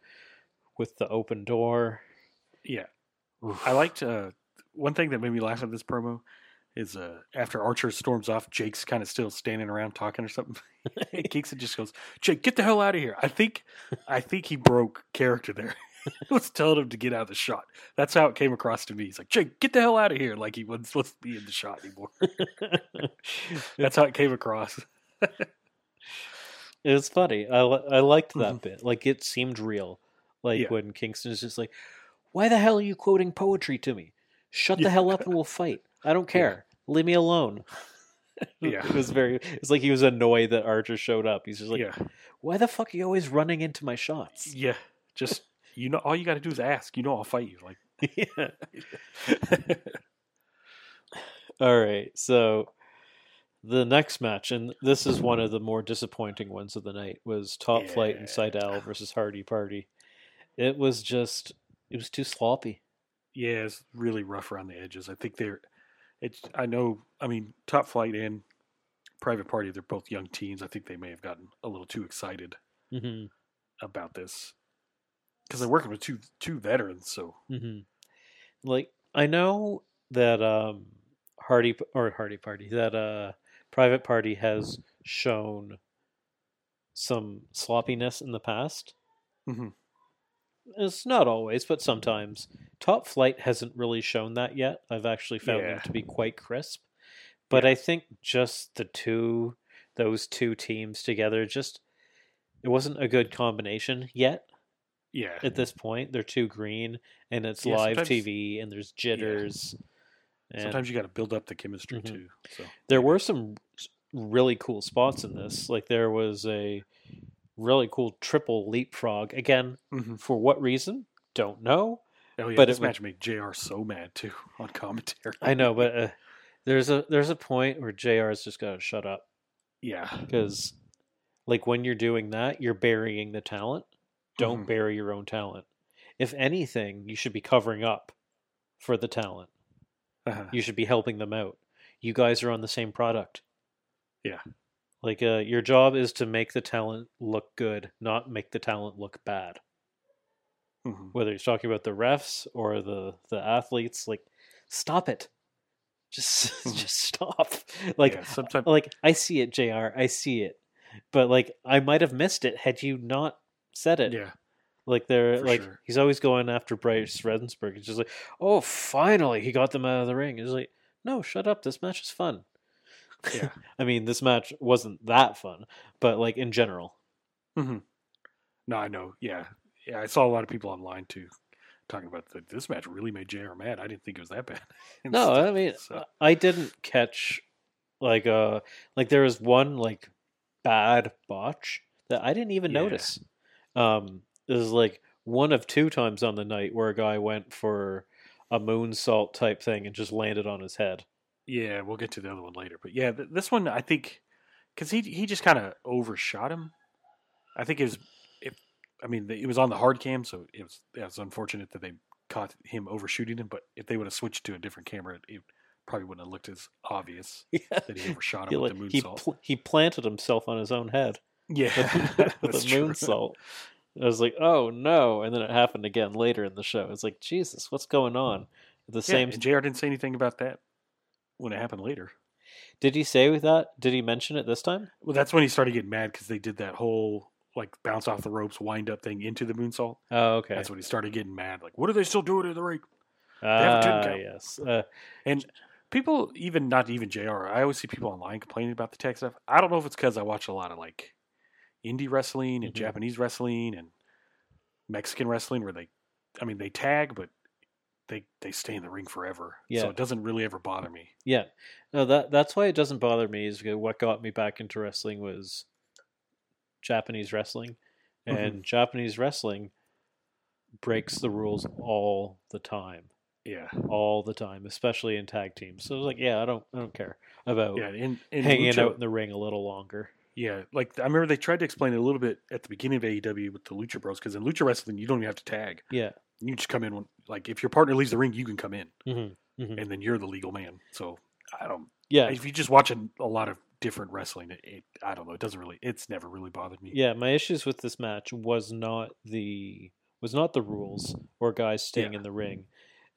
with the open door. Yeah. Oof. I liked one thing that made me laugh at this promo is after Archer storms off, Jake's kind of still standing around talking or something. Kingston just goes, Jake, get the hell out of here. I think he broke character there. He was telling him to get out of the shot. That's how it came across to me. He's like, Jake, get the hell out of here. Like he wasn't supposed to be in the shot anymore. That's how it came across. It was funny. I liked that bit. Like it seemed real. Like when Kingston is just like, why the hell are you quoting poetry to me? Shut the hell up and we'll fight. I don't care. Yeah. Leave me alone. Yeah. It's like he was annoyed that Archer showed up. He's just like, why the fuck are you always running into my shots? Yeah. Just, you know, all you got to do is ask. You know, I'll fight you. Like, yeah. All right. So the next match, and this is one of the more disappointing ones of the night, was Top Flight and Seidel versus Hardy Party. It was too sloppy. Yeah. It's really rough around the edges. I think I mean, Top Flight and Private Party, they're both young teens. I think they may have gotten a little too excited about this. Because they're working with two veterans, so. Mm-hmm. Like, I know that Private Party has shown some sloppiness in the past. Mm-hmm. It's not always, but sometimes. Top Flight hasn't really shown that yet. I've actually found them to be quite crisp. But I think just those two teams together, it wasn't a good combination yet. Yeah. At this point, they're too green, and it's live TV, and there's jitters. Yeah. And sometimes you got to build up the chemistry, too. So. There were some really cool spots in this. Like, there was a really cool triple leapfrog. Again, for what reason? Don't know. Oh, yeah, but this match made JR so mad, too, on commentary. I know, but there's a point where JR's just got to shut up. Yeah. Because, like, when you're doing that, you're burying the talent. Don't bury your own talent. If anything, you should be covering up for the talent. You should be helping them out. You guys are on the same product. Yeah. Like, your job is to make the talent look good, not make the talent look bad. Mm-hmm. Whether he's talking about the refs or the athletes, like, stop it. Just stop. Like, sometimes... like, I see it, JR. I see it. But, like, I might have missed it had you not said it. Yeah. Like, he's always going after Bryce Redensburg. It's just like, oh, finally, he got them out of the ring. It's like, no, shut up. This match is fun. Yeah, I mean, this match wasn't that fun, but like in general. Mm-hmm. No, I know. Yeah, I saw a lot of people online too talking about this match really made JR mad. I didn't think it was that bad. No, I mean, so. I didn't catch like there was one like bad botch that I didn't even notice. It was like one of two times on the night where a guy went for a moonsault type thing and just landed on his head. Yeah, we'll get to the other one later. But yeah, this one, I think, because he just kind of overshot him. I think it was, it was on the hard cam, so it was unfortunate that they caught him overshooting him. But if they would have switched to a different camera, it probably wouldn't have looked as obvious that he overshot him with the moonsault. He planted himself on his own head. Yeah, with the moonsault. I was like, oh no! And then it happened again later in the show. It's like, Jesus, what's going on? Same. And JR didn't say anything about that when it happened later. Did he say that? Did he mention it this time? Well, that's when he started getting mad because they did that whole bounce off the ropes, wind up thing into the moonsault. Oh, okay. That's when he started getting mad. Like, what are they still doing in the ring? Ah, yes. And people, not even JR. I always see people online complaining about the tech stuff. I don't know if it's because I watch a lot of indie wrestling and Japanese wrestling and Mexican wrestling where they tag, but they stay in the ring forever. Yeah. So it doesn't really ever bother me. Yeah. No, that's why it doesn't bother me, is because what got me back into wrestling was Japanese wrestling. And Japanese wrestling breaks the rules all the time. Yeah. All the time, especially in tag teams. So I don't care about hanging out in the ring a little longer. Yeah, I remember they tried to explain it a little bit at the beginning of AEW with the Lucha Bros, because in Lucha Wrestling, you don't even have to tag. Yeah. You just come in. If your partner leaves the ring, you can come in. And then you're the legal man. So, I don't... Yeah. If you just watch a lot of different wrestling, I don't know. It doesn't really... It's never really bothered me. Yeah, my issues with this match was not the rules or guys staying in the ring.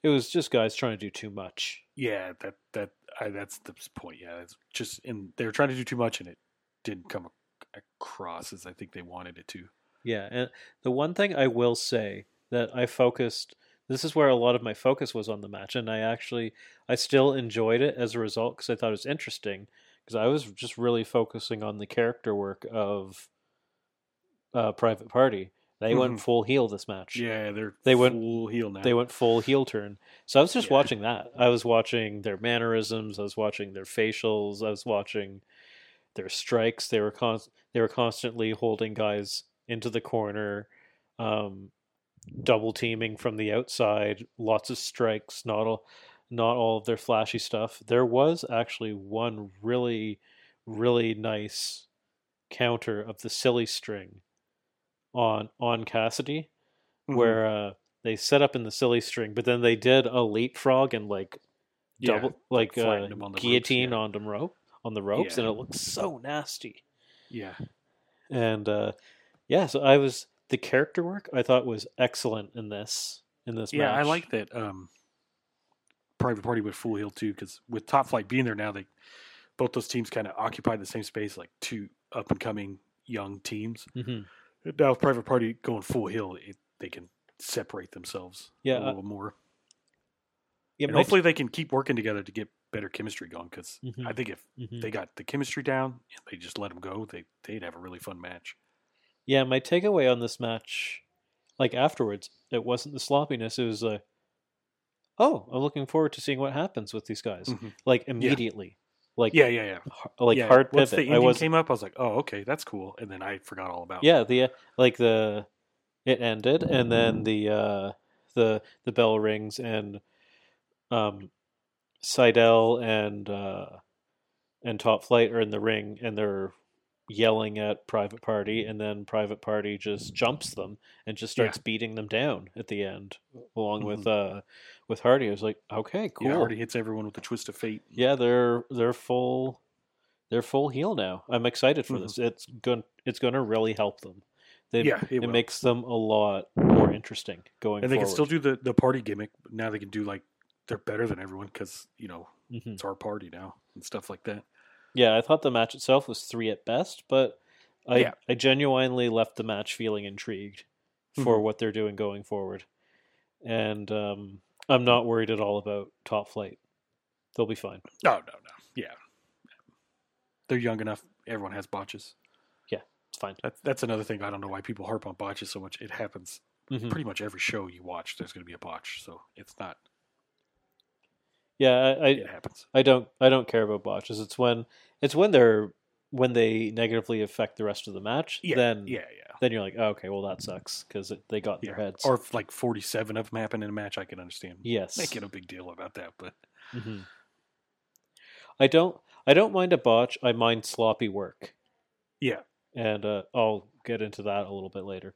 It was just guys trying to do too much. Yeah, that's the point. Yeah, it's just... And they were trying to do too much in it. Didn't come across as I think they wanted it to. Yeah, and the one thing I will say that I focused, this is where a lot of my focus was on the match, and I still enjoyed it as a result because I thought it was interesting, because I was just really focusing on the character work of Private Party. They went full heel this match. Yeah, they went full heel now. They went full heel turn. So I was just watching that. I was watching their mannerisms. I was watching their facials. I was watching... their strikes. They were constantly holding guys into the corner, double teaming from the outside. Lots of strikes. Not all of their flashy stuff. There was actually one really, really nice counter of the silly string on Cassidy, where they set up in the silly string, but then they did a leapfrog and guillotine on the ropes, and it looked so nasty. Yeah. And so the character work I thought was excellent in this match. Yeah, I like that Private Party went full heel too, because with Top Flight being there now, both those teams kind of occupied the same space, like two up and coming young teams. Now with Private Party going full heel, they can separate themselves a little more. Yeah, and hopefully they can keep working together to get better chemistry going, because I think if they got the chemistry down and they just let them go, they'd have a really fun match. Yeah, my takeaway on this match, afterwards, it wasn't the sloppiness. It was I'm looking forward to seeing what happens with these guys, immediately. Yeah. Hard pivot. Once the ending came up, I was like, oh, okay, that's cool. And then I forgot all about it. Yeah, it ended, and then the bell rings, and Seidel and Top Flight are in the ring, and they're yelling at Private Party, and then Private Party just jumps them and just starts beating them down at the end, along with Hardy. I was like, okay, cool. Yeah, Hardy hits everyone with a twist of fate. Yeah, they're full heel now. I'm excited for this. It's gonna really help them. It makes them a lot more interesting going forward. And they can still do the party gimmick, but now they can do they're better than everyone because, it's our party now and stuff like that. Yeah, I thought the match itself was 3 at best, but I genuinely left the match feeling intrigued for what they're doing going forward. And I'm not worried at all about Top Flight. They'll be fine. No. Yeah. They're young enough. Everyone has botches. Yeah, it's fine. That's another thing. I don't know why people harp on botches so much. It happens pretty much every show you watch. There's going to be a botch, so it's not... Yeah, it happens. I don't care about botches. It's when they negatively affect the rest of the match. Yeah, then Then you're like, oh, okay, well, that sucks because they got in their heads. Or if like 47 of them happen in a match, I can understand. Yes. Making a big deal about that, but... Mm-hmm. I don't mind a botch. I mind sloppy work. Yeah. And I'll get into that a little bit later.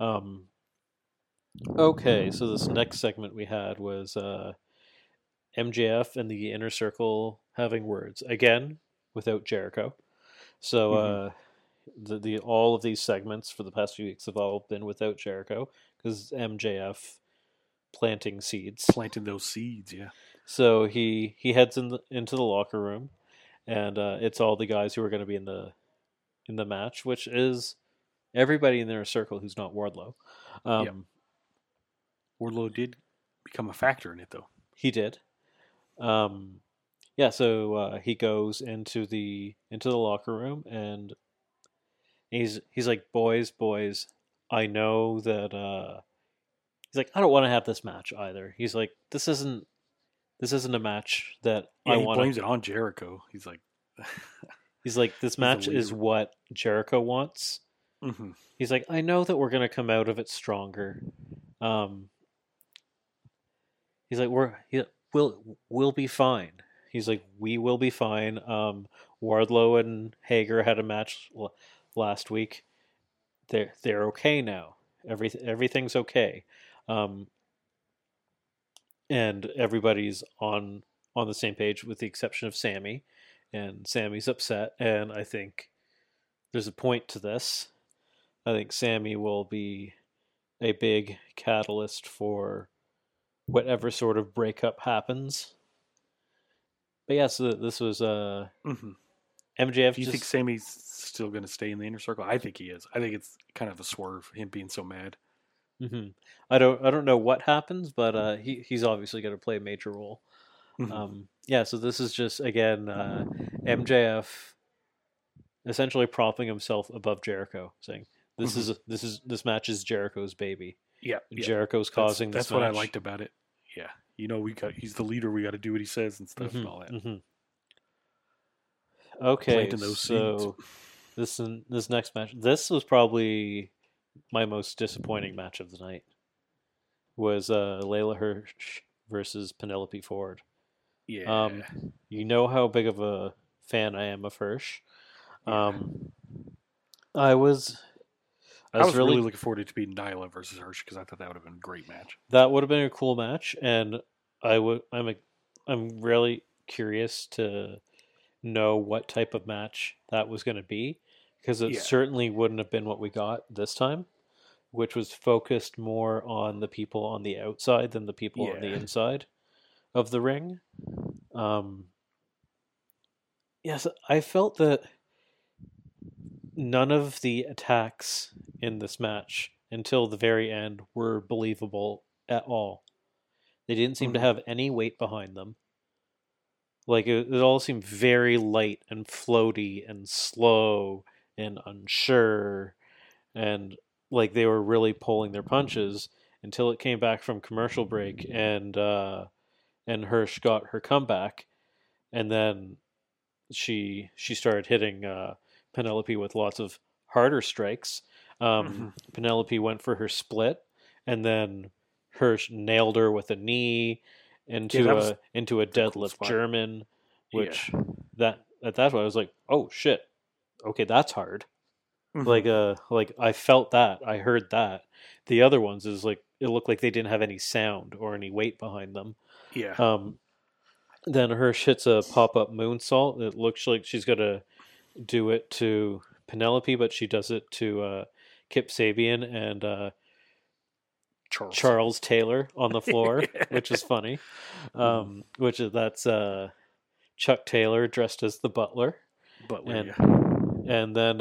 Okay, so this next segment we had was MJF and the Inner Circle having words. Again, without Jericho. So the all of these segments for the past few weeks have all been without Jericho because MJF planting seeds. Planting those seeds, yeah. So he heads into the locker room, and it's all the guys who are going to be in the match, which is everybody in the Inner Circle who's not Wardlow. Yep. Wardlow did become a factor in it, though. He did. So he goes into the locker room, and he's like, boys, I know that. He's like, I don't want to have this match either. He's like, this isn't a match that I want. He blames it on Jericho. He's like, this match is what Jericho wants. Mm-hmm. He's like, I know that we're gonna come out of it stronger. He's like, we'll be fine. He's like, we will be fine. Wardlow and Hager had a match last week. They're okay now. Everything's okay. And everybody's on the same page with the exception of Sammy, and Sammy's upset. And I think there's a point to this. I think Sammy will be a big catalyst for whatever sort of breakup happens. But yeah, so this was MJF. Do you think Sammy's still going to stay in the Inner Circle? I think he is. I think it's kind of a swerve, him being so mad. Mm-hmm. I don't know what happens, but he's obviously going to play a major role. Mm-hmm. So this is just again MJF essentially propping himself above Jericho, saying this this match is Jericho's baby. Yeah, yeah. Jericho's causing this. That's what match. I liked about it. Yeah, he's the leader. We got to do what he says and stuff and all that. Mm-hmm. Okay, so this next match, this was probably my most disappointing match of the night was Layla Hirsch versus Penelope Ford. Yeah. You know how big of a fan I am of Hirsch. I was really looking forward to it being Nyla versus Hirsch because I thought that would have been a great match. That would have been a cool match, and I'm really curious to know what type of match that was going to be. Because it certainly wouldn't have been what we got this time, which was focused more on the people on the outside than the people on the inside of the ring. Yes, I felt that none of the attacks in this match until the very end were believable at all. They didn't seem to have any weight behind them. Like, it all seemed very light and floaty and slow and unsure, and like they were really pulling their punches until it came back from commercial break, and Hirsch got her comeback, and then she started hitting Penelope with lots of harder strikes. Penelope went for her split, and then Hirsch nailed her with a knee into a deadlift German, which that's why I was like, oh shit. Okay, that's hard. Mm-hmm. Like I felt that. I heard that. The other ones is like it looked like they didn't have any sound or any weight behind them. Yeah. Then Hirsch hits a pop-up moonsault. It looks like she's gonna do it to Penelope, but she does it to Kip Sabian and Charles Taylor on the floor, which is funny. That's Chuck Taylor dressed as the butler. And then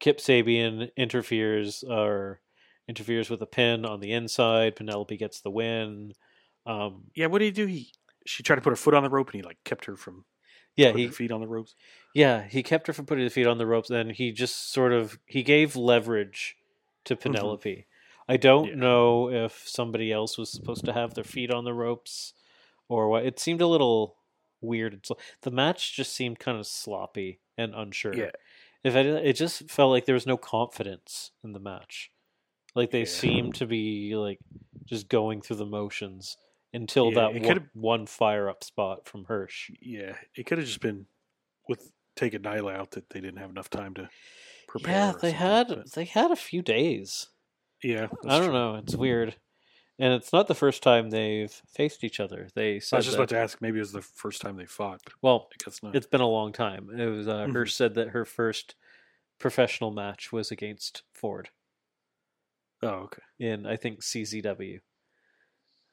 Kip Sabian interferes with a pin on the inside. Penelope gets the win. What did he do? She tried to put her foot on the rope, and he like kept her from putting her feet on the ropes. Yeah, he kept her from putting the feet on the ropes. Then he just he gave leverage to Penelope. Mm-hmm. I don't know if somebody else was supposed to have their feet on the ropes or what. It seemed a little weird. The match just seemed kind of sloppy and unsure. Yeah. If anything, it just felt like there was no confidence in the match. Like they seemed to be like just going through the motions until that one fire up spot from Hirsch. Yeah, it could have just been with taking Nyla out that they didn't have enough time to prepare. Yeah, they had a few days. Yeah, I don't know. It's weird. And it's not the first time they've faced each other. I was just about to ask, maybe it was the first time they fought. Well, it's been a long time. It was Hirsch said that her first professional match was against Ford. Oh, okay. In, I think, CZW.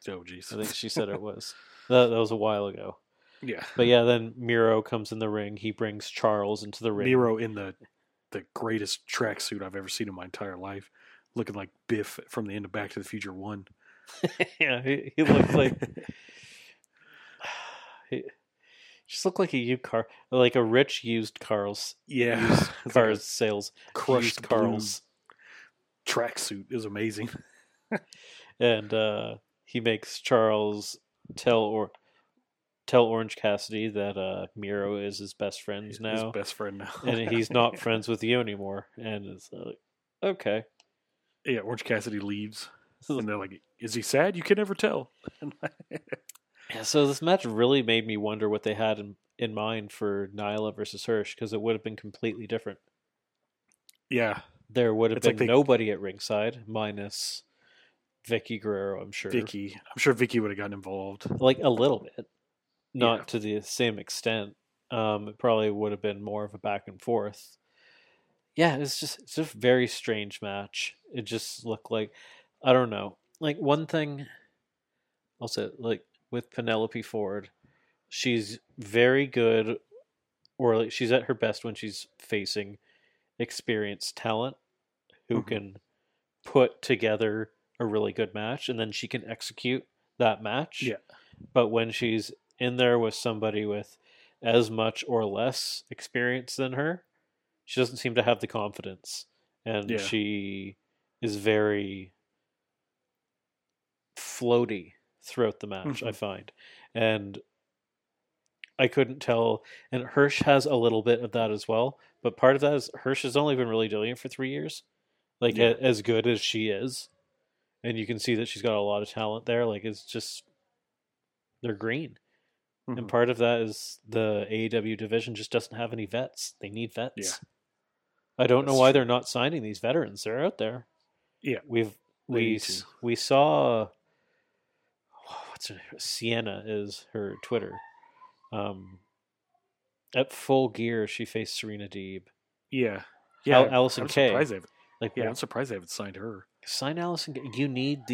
Oh, jeez. I think she said it was. That was a while ago. Yeah. But yeah, then Miro comes in the ring. He brings Charles into the ring. Miro in the greatest tracksuit I've ever seen in my entire life. Looking like Biff from the end of Back to the Future 1. Yeah, he looked like... he just looked like a used car, like a rich used Carl's. Yeah. Used cars like sales. Crushed Carl's. Tracksuit is amazing. And he makes Charles tell Orange Cassidy that Miro is his best friend now. His best friend now. And he's not friends with you anymore. And it's like, okay. Yeah, Orange Cassidy leaves. And they're like, is he sad? You can never tell. Yeah, so this match really made me wonder what they had in mind for Nyla versus Hirsch, because it would have been completely different. Yeah. There would have been nobody at ringside, minus Vicky Guerrero, I'm sure. I'm sure Vicky would have gotten involved. Like, a little bit. Not to the same extent. It probably would have been more of a back and forth. Yeah, it's just a very strange match. It just looked like... I don't know. Like, one thing I'll say, like, with Penelope Ford, she's very good, or like she's at her best when she's facing experienced talent who can put together a really good match, and then she can execute that match. Yeah. But when she's in there with somebody with as much or less experience than her, she doesn't seem to have the confidence. And she is very... floaty throughout the match, I find. And I couldn't tell. And Hirsch has a little bit of that as well. But part of that is Hirsch has only been really doing it for 3 years. Like, as good as she is. And you can see that she's got a lot of talent there. Like, it's just... they're green. And part of that is the AEW division just doesn't have any vets. They need vets. Yeah. I don't know why they're not signing these veterans. They're out there. Yeah. We saw... Sienna is her Twitter. At Full Gear, she faced Serena Deeb. Yeah, yeah. Allison Kay. I'm surprised they haven't signed her. Sign Allison Kay. You need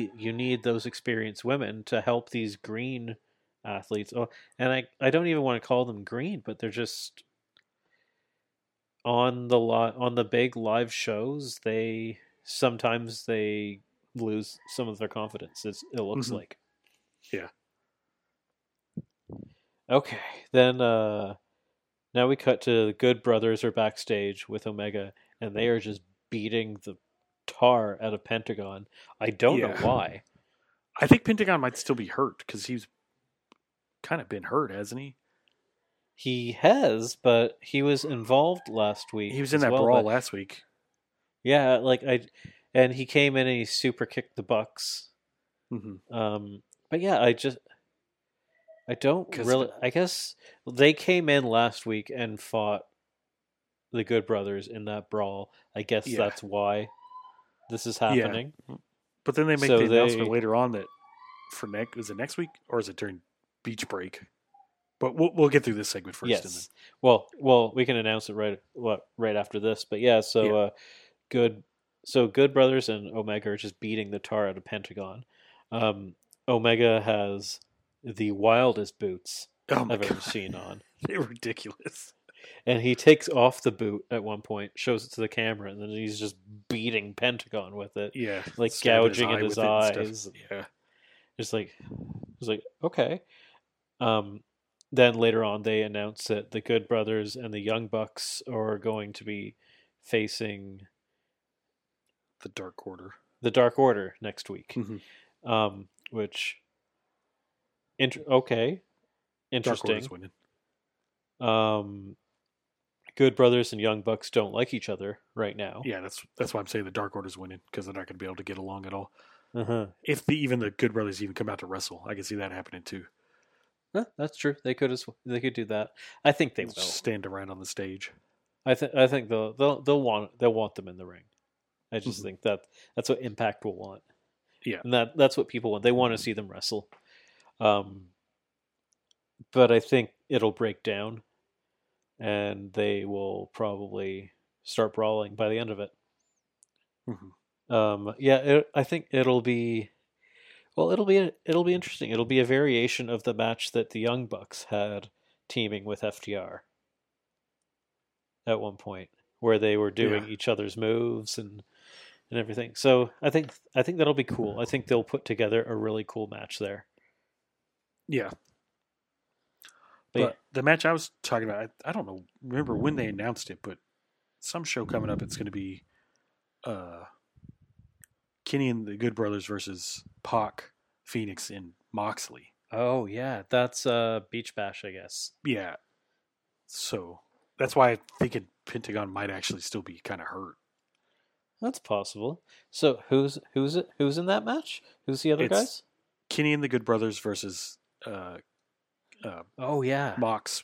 those experienced women to help these green athletes. Oh, and I don't even want to call them green, but they're just on the big live shows. Sometimes they lose some of their confidence. It looks like. Yeah. Okay, then now we cut to the Good Brothers are backstage with Omega, and they are just beating the tar out of Pentagon. I don't know why. I think Pentagon might still be hurt, because he's kind of been hurt, hasn't he? He has, but he was involved last week. He was in that brawl last week. Yeah, and he came in and he super kicked the Bucks. But yeah, I guess they came in last week and fought the Good Brothers in that brawl. I guess that's why this is happening. Yeah. But then they make the announcement later on that is it next week or is it during Beach Break? But we'll get through this segment first. Yes. And then. Well, we can announce it right after this. But yeah, so Good Brothers and Omega are just beating the tar out of Pentagon. Omega has the wildest boots I've ever seen on. They're ridiculous. And he takes off the boot at one point, shows it to the camera, and then he's just beating Pentagon with it. Yeah. Like gouging in his eyes. Yeah. It's like, okay. Then later on they announce that the Good Brothers and the Young Bucks are going to be facing the Dark Order. The Dark Order next week. Interesting. Dark Order's winning. Good Brothers and Young Bucks don't like each other right now. Yeah, that's why I'm saying the Dark Order's winning, because they're not going to be able to get along at all. Uh-huh. If even the Good Brothers even come out to wrestle, I can see that happening too. Huh, that's true. They could do that. I think they will stand around on the stage. I think they'll want them in the ring. I just think that's what Impact will want. Yeah, and that's what people want. They want to see them wrestle. But I think it'll break down, and they will probably start brawling by the end of it. Mm-hmm. I think it'll be. Well, it'll be interesting. It'll be a variation of the match that the Young Bucks had teaming with FTR at one point, where they were doing each other's moves and everything. So I think that'll be cool. I think they'll put together a really cool match there. Yeah. But the match I was talking about, I don't know, remember when they announced it, but some show coming up, it's going to be Kenny and the Good Brothers versus Pac, Phoenix, and Moxley. Oh, yeah. That's Beach Bash, I guess. Yeah. So that's why I think Pentagon might actually still be kind of hurt. That's possible. So who's in that match? Who's the other guys? Kenny and the Good Brothers versus Mox.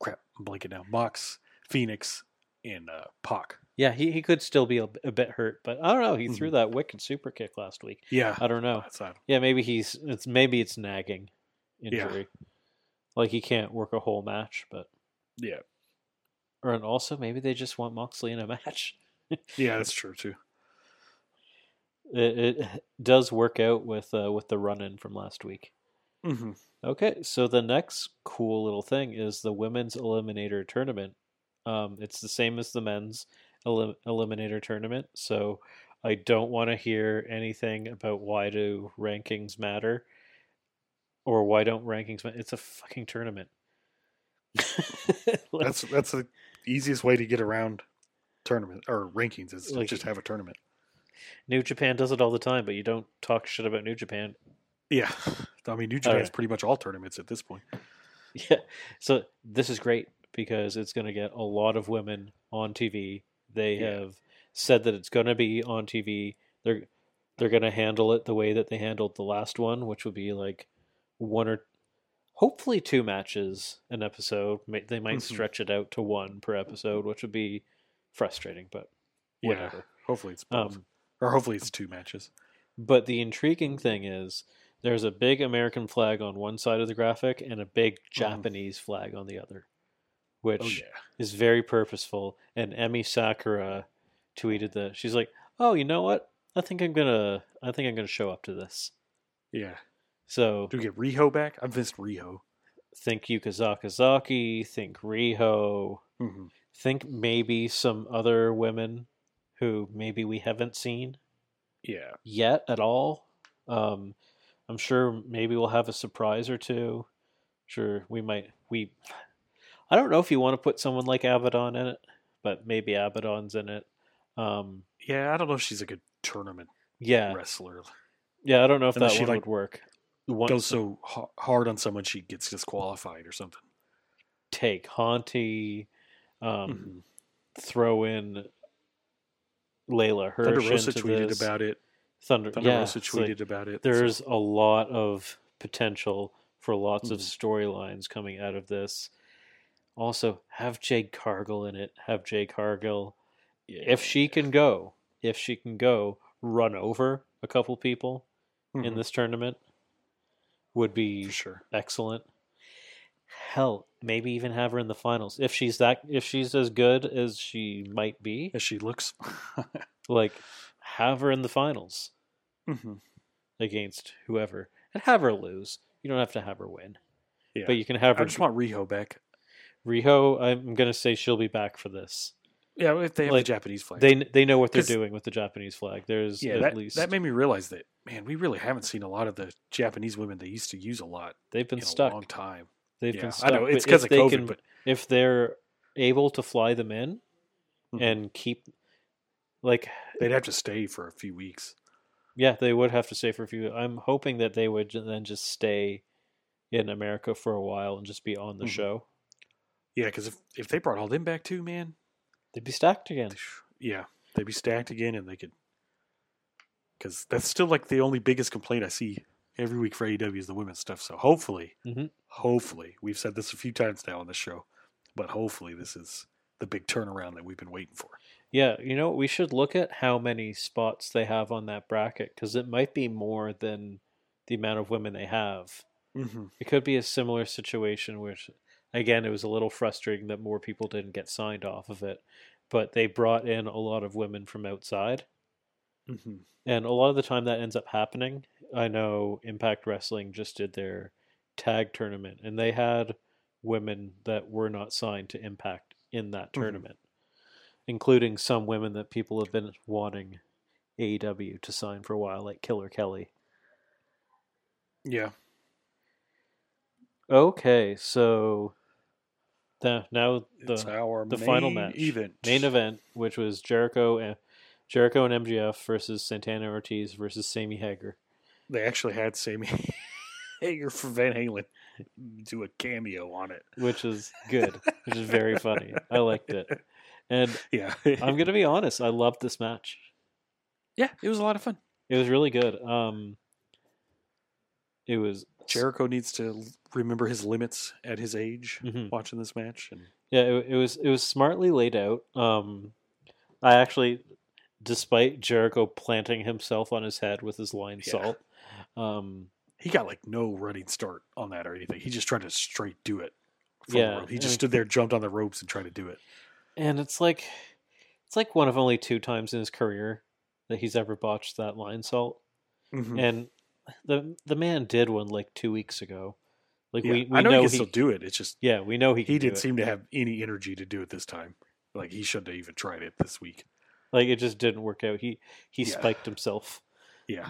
Crap, I'm blanking now. Mox, Phoenix, and Pac. Yeah, he could still be a bit hurt, but I don't know. He threw that wicked super kick last week. Yeah, I don't know. Yeah, maybe it's nagging injury, like he can't work a whole match. But yeah, and also maybe they just want Moxley in a match. Yeah, that's true too. It does work out with the run-in from last week. Mm-hmm. Okay, so the next cool little thing is the women's eliminator tournament. It's the same as the men's eliminator tournament, so I don't want to hear anything about why do rankings matter or why don't rankings matter. It's a fucking tournament. Like, that's the easiest way to get around tournament or rankings is to just have a tournament. New Japan does it all the time, but you don't talk shit about New Japan. Yeah, I mean New Japan is pretty much all tournaments at this point. Yeah, so this is great because it's going to get a lot of women on TV. They have said that it's going to be on TV. They're going to handle it the way that they handled the last one, which would be like one or hopefully two matches an episode. They might stretch it out to one per episode, which would be frustrating, but whatever. Yeah, hopefully it's both. Or hopefully it's two matches. But the intriguing thing is there's a big American flag on one side of the graphic and a big Japanese flag on the other, which is very purposeful. And Emi Sakura tweeted that she's like, "Oh, you know what? I think I'm gonna show up to this." Yeah. So do we get Riho back? I've missed Riho. Think Yuka Sakazaki. Think Riho. Mm-hmm. Think maybe some other women who maybe we haven't seen. Yeah. Yet at all. I'm sure maybe we'll have a surprise or two. Sure, we might. I don't know if you want to put someone like Abaddon in it, but maybe Abaddon's in it. I don't know if she's a good tournament wrestler. Yeah, I don't know if that would work. Goes so hard on someone she gets disqualified or something. Take Haunty, throw in Layla Hirsch. Thunder Rosa tweeted about it. Thunder Rosa tweeted about it. There's a lot of potential for lots of storylines coming out of this. Also, have Jade Cargill in it. Have Jade Cargill, if she can go, run over a couple people in this tournament would be excellent. Hell, maybe even have her in the finals if she's as good as she might be, as she looks. Like, have her in the finals against whoever, and have her lose. You don't have to have her win, but you can have her. I just want Riho back. Riho, I'm going to say she'll be back for this. Yeah, if they have the Japanese flag. They know what they're doing with the Japanese flag. There's at least... That made me realize that, man, we really haven't seen a lot of the Japanese women they used to use a lot. They've been stuck. A long time. They've been stuck. I know, it's because of COVID. But if they're able to fly them in and keep... They'd have to stay for a few weeks. Yeah, they would have to stay for a few... I'm hoping that they would then just stay in America for a while and just be on the show. Yeah, because if they brought all them back too, man, they'd be stacked again. Yeah, they'd be stacked again, and they could. Because that's still like the only biggest complaint I see every week for AEW is the women's stuff. So hopefully, hopefully, we've said this a few times now on the show, but hopefully this is the big turnaround that we've been waiting for. Yeah, you know, we should look at how many spots they have on that bracket, because it might be more than the amount of women they have. Mm-hmm. It could be a similar situation where, again, it was a little frustrating that more people didn't get signed off of it, but they brought in a lot of women from outside. Mm-hmm. And a lot of the time that ends up happening. I know Impact Wrestling just did their tag tournament, and they had women that were not signed to Impact in that tournament, including some women that people have been wanting AEW to sign for a while, like Killer Kelly. Yeah. Okay, so now the final match, main event, which was Jericho and MJF versus Santana Ortiz versus Sammy Hagar. They actually had Sammy Hagar for Van Halen do a cameo on it, which is good, which is very funny. I liked it, and yeah, I'm gonna be honest, I loved this match. Yeah, it was a lot of fun. It was really good. It was. Jericho needs to remember his limits at his age watching this match. And yeah, it was smartly laid out. I actually, despite Jericho planting himself on his head with his line salt, he got like no running start on that or anything. He just tried to straight do it. He just stood there, jumped on the ropes and tried to do it. And it's like one of only two times in his career that he's ever botched that line salt. Mm-hmm. And the man did one like 2 weeks ago. Like we I know he can still do it. It's just we know he can do it. He didn't seem to have any energy to do it this time. Like he shouldn't have even tried it this week. Like it just didn't work out. He spiked himself. Yeah,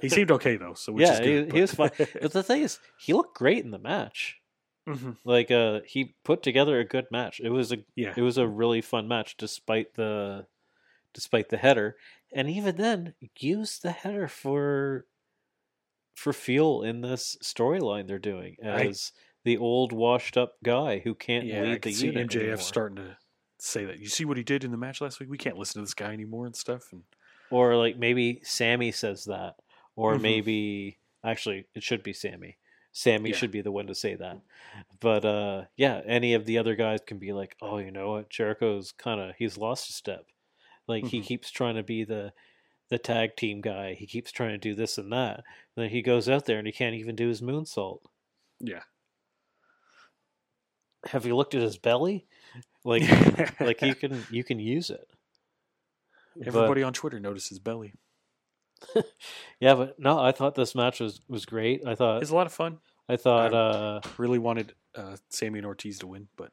he seemed okay though. So which is good, he was fine. But the thing is, he looked great in the match. Mm-hmm. Like he put together a good match. It was a it was a really fun match despite the header, and even then used the header for fuel in this storyline they're doing as the old washed up guy who can't lead the unit. MJF anymore. Starting to say that. You see what he did in the match last week? We can't listen to this guy anymore and stuff. And or like maybe Sammy says that, or maybe actually it should be Sammy. Sammy should be the one to say that. But any of the other guys can be like, oh, you know what? Jericho's he's lost a step. Like he keeps trying to be the tag team guy. He keeps trying to do this and that. And then he goes out there and he can't even do his moonsault. Yeah. Have you looked at his belly? Like, like you can use it. Everybody on Twitter noticed his belly. Yeah, but no, I thought this match was great. I thought it was a lot of fun. I thought I really wanted Sammy and Ortiz to win, but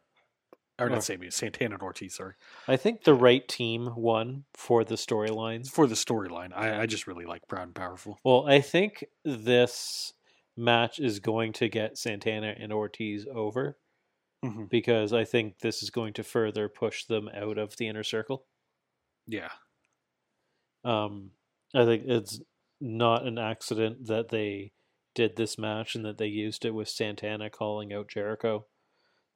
not Sammy, Santana and Ortiz, sorry. I think the right team won for the storyline. For the storyline. I just really like Proud and Powerful. Well, I think this match is going to get Santana and Ortiz over because I think this is going to further push them out of the inner circle. Yeah. I think it's not an accident that they did this match and that they used it with Santana calling out Jericho.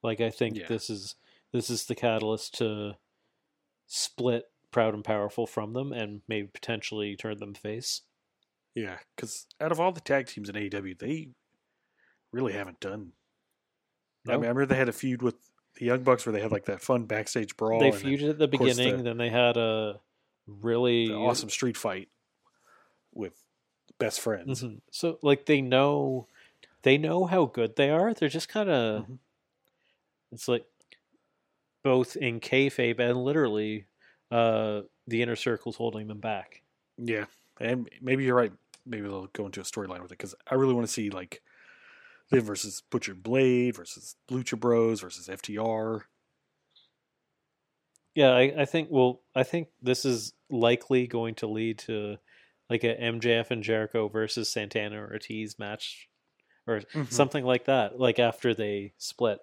Like, I think this is the catalyst to split Proud and Powerful from them and maybe potentially turn them face. Yeah, because out of all the tag teams in AEW, they really haven't done. Nope. I remember they had a feud with the Young Bucks where they had like that fun backstage brawl. They feuded at the beginning, then they had a really awesome street fight with Best Friends. Mm-hmm. So, like, they know how good they are. They're just kind of. Mm-hmm. It's like both in kayfabe and literally the inner circle's holding them back. Yeah, and maybe you're right. Maybe they'll go into a storyline with it because I really want to see like them versus Butcher Blade versus Lucha Bros versus FTR. Yeah, I think this is likely going to lead to like a MJF and Jericho versus Santana or Ortiz match or something like that. Like after they split.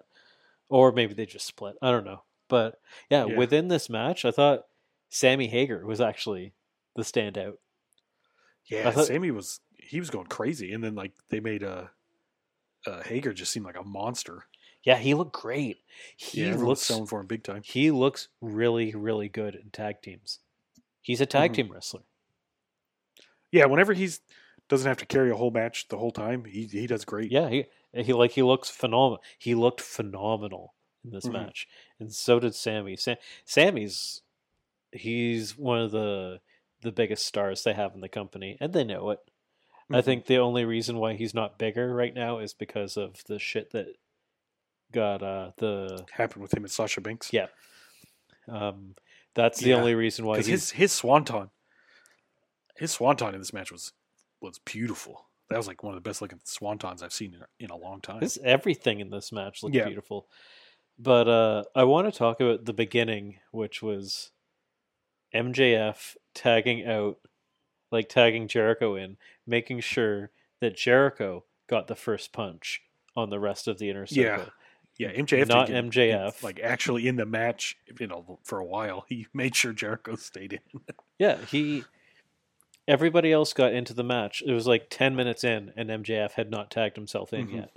Or maybe they just split. I don't know. But yeah, within this match, I thought Sammy Hagar was actually the standout. Yeah, Sammy was going crazy. And then like they made Hagar just seem like a monster. Yeah, he looked great. He looks selling for him big time. He looks really, really good in tag teams. He's a tag team wrestler. Yeah, whenever he's doesn't have to carry a whole match the whole time, he does great. Yeah, he looks phenomenal. He looked phenomenal in this match, and so did Sammy. Sammy's one of the biggest stars they have in the company, and they know it. I think the only reason why he's not bigger right now is because of the shit that got happened with him and Sasha Banks. Yeah, that's the only reason why. Because his swanton in this match was beautiful. That was like one of the best looking swantons I've seen in a long time. Everything in this match looked beautiful. But I want to talk about the beginning, which was MJF tagging Jericho in, making sure that Jericho got the first punch on the rest of the inner circle. Yeah, MJF not didn't get, MJF. Like actually in the match, for a while, he made sure Jericho stayed in. Yeah, everybody else got into the match. It was like 10 minutes in, and MJF had not tagged himself in yet.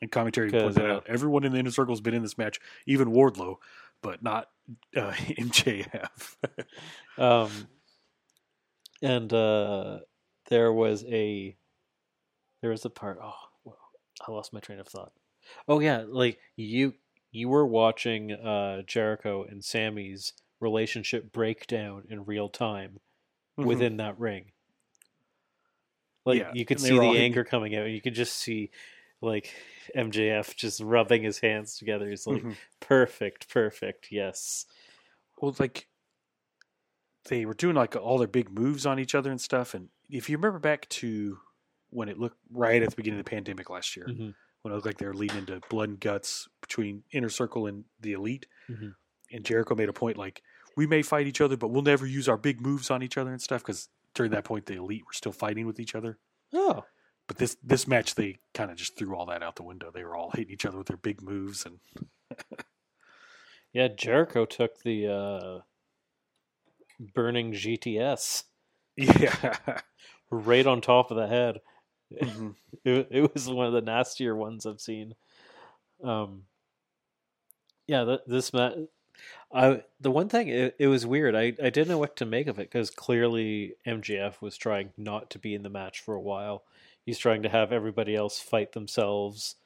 And commentary pointed out everyone in the inner circle has been in this match, even Wardlow, but not MJF. There was a part. Oh, I lost my train of thought. Oh yeah, like you were watching Jericho and Sammy's relationship breakdown in real time within that ring. Like you could see the anger coming out. You could just see like MJF just rubbing his hands together. He's like, perfect, yes. Well, like they were doing like all their big moves on each other and stuff. And if you remember back to when it looked right at the beginning of the pandemic last year, when it looked like they were leading into blood and guts between Inner Circle and the Elite, and Jericho made a point like, we may fight each other, but we'll never use our big moves on each other and stuff. Because during that point, the Elite were still fighting with each other. Oh. But this match, they kind of just threw all that out the window. They were all hitting each other with their big moves. And yeah, Jericho took the burning GTS. Yeah. Right on top of the head. It was one of the nastier ones I've seen. This match... the one thing, it was weird. I didn't know what to make of it because clearly MJF was trying not to be in the match for a while. He's trying to have everybody else fight themselves,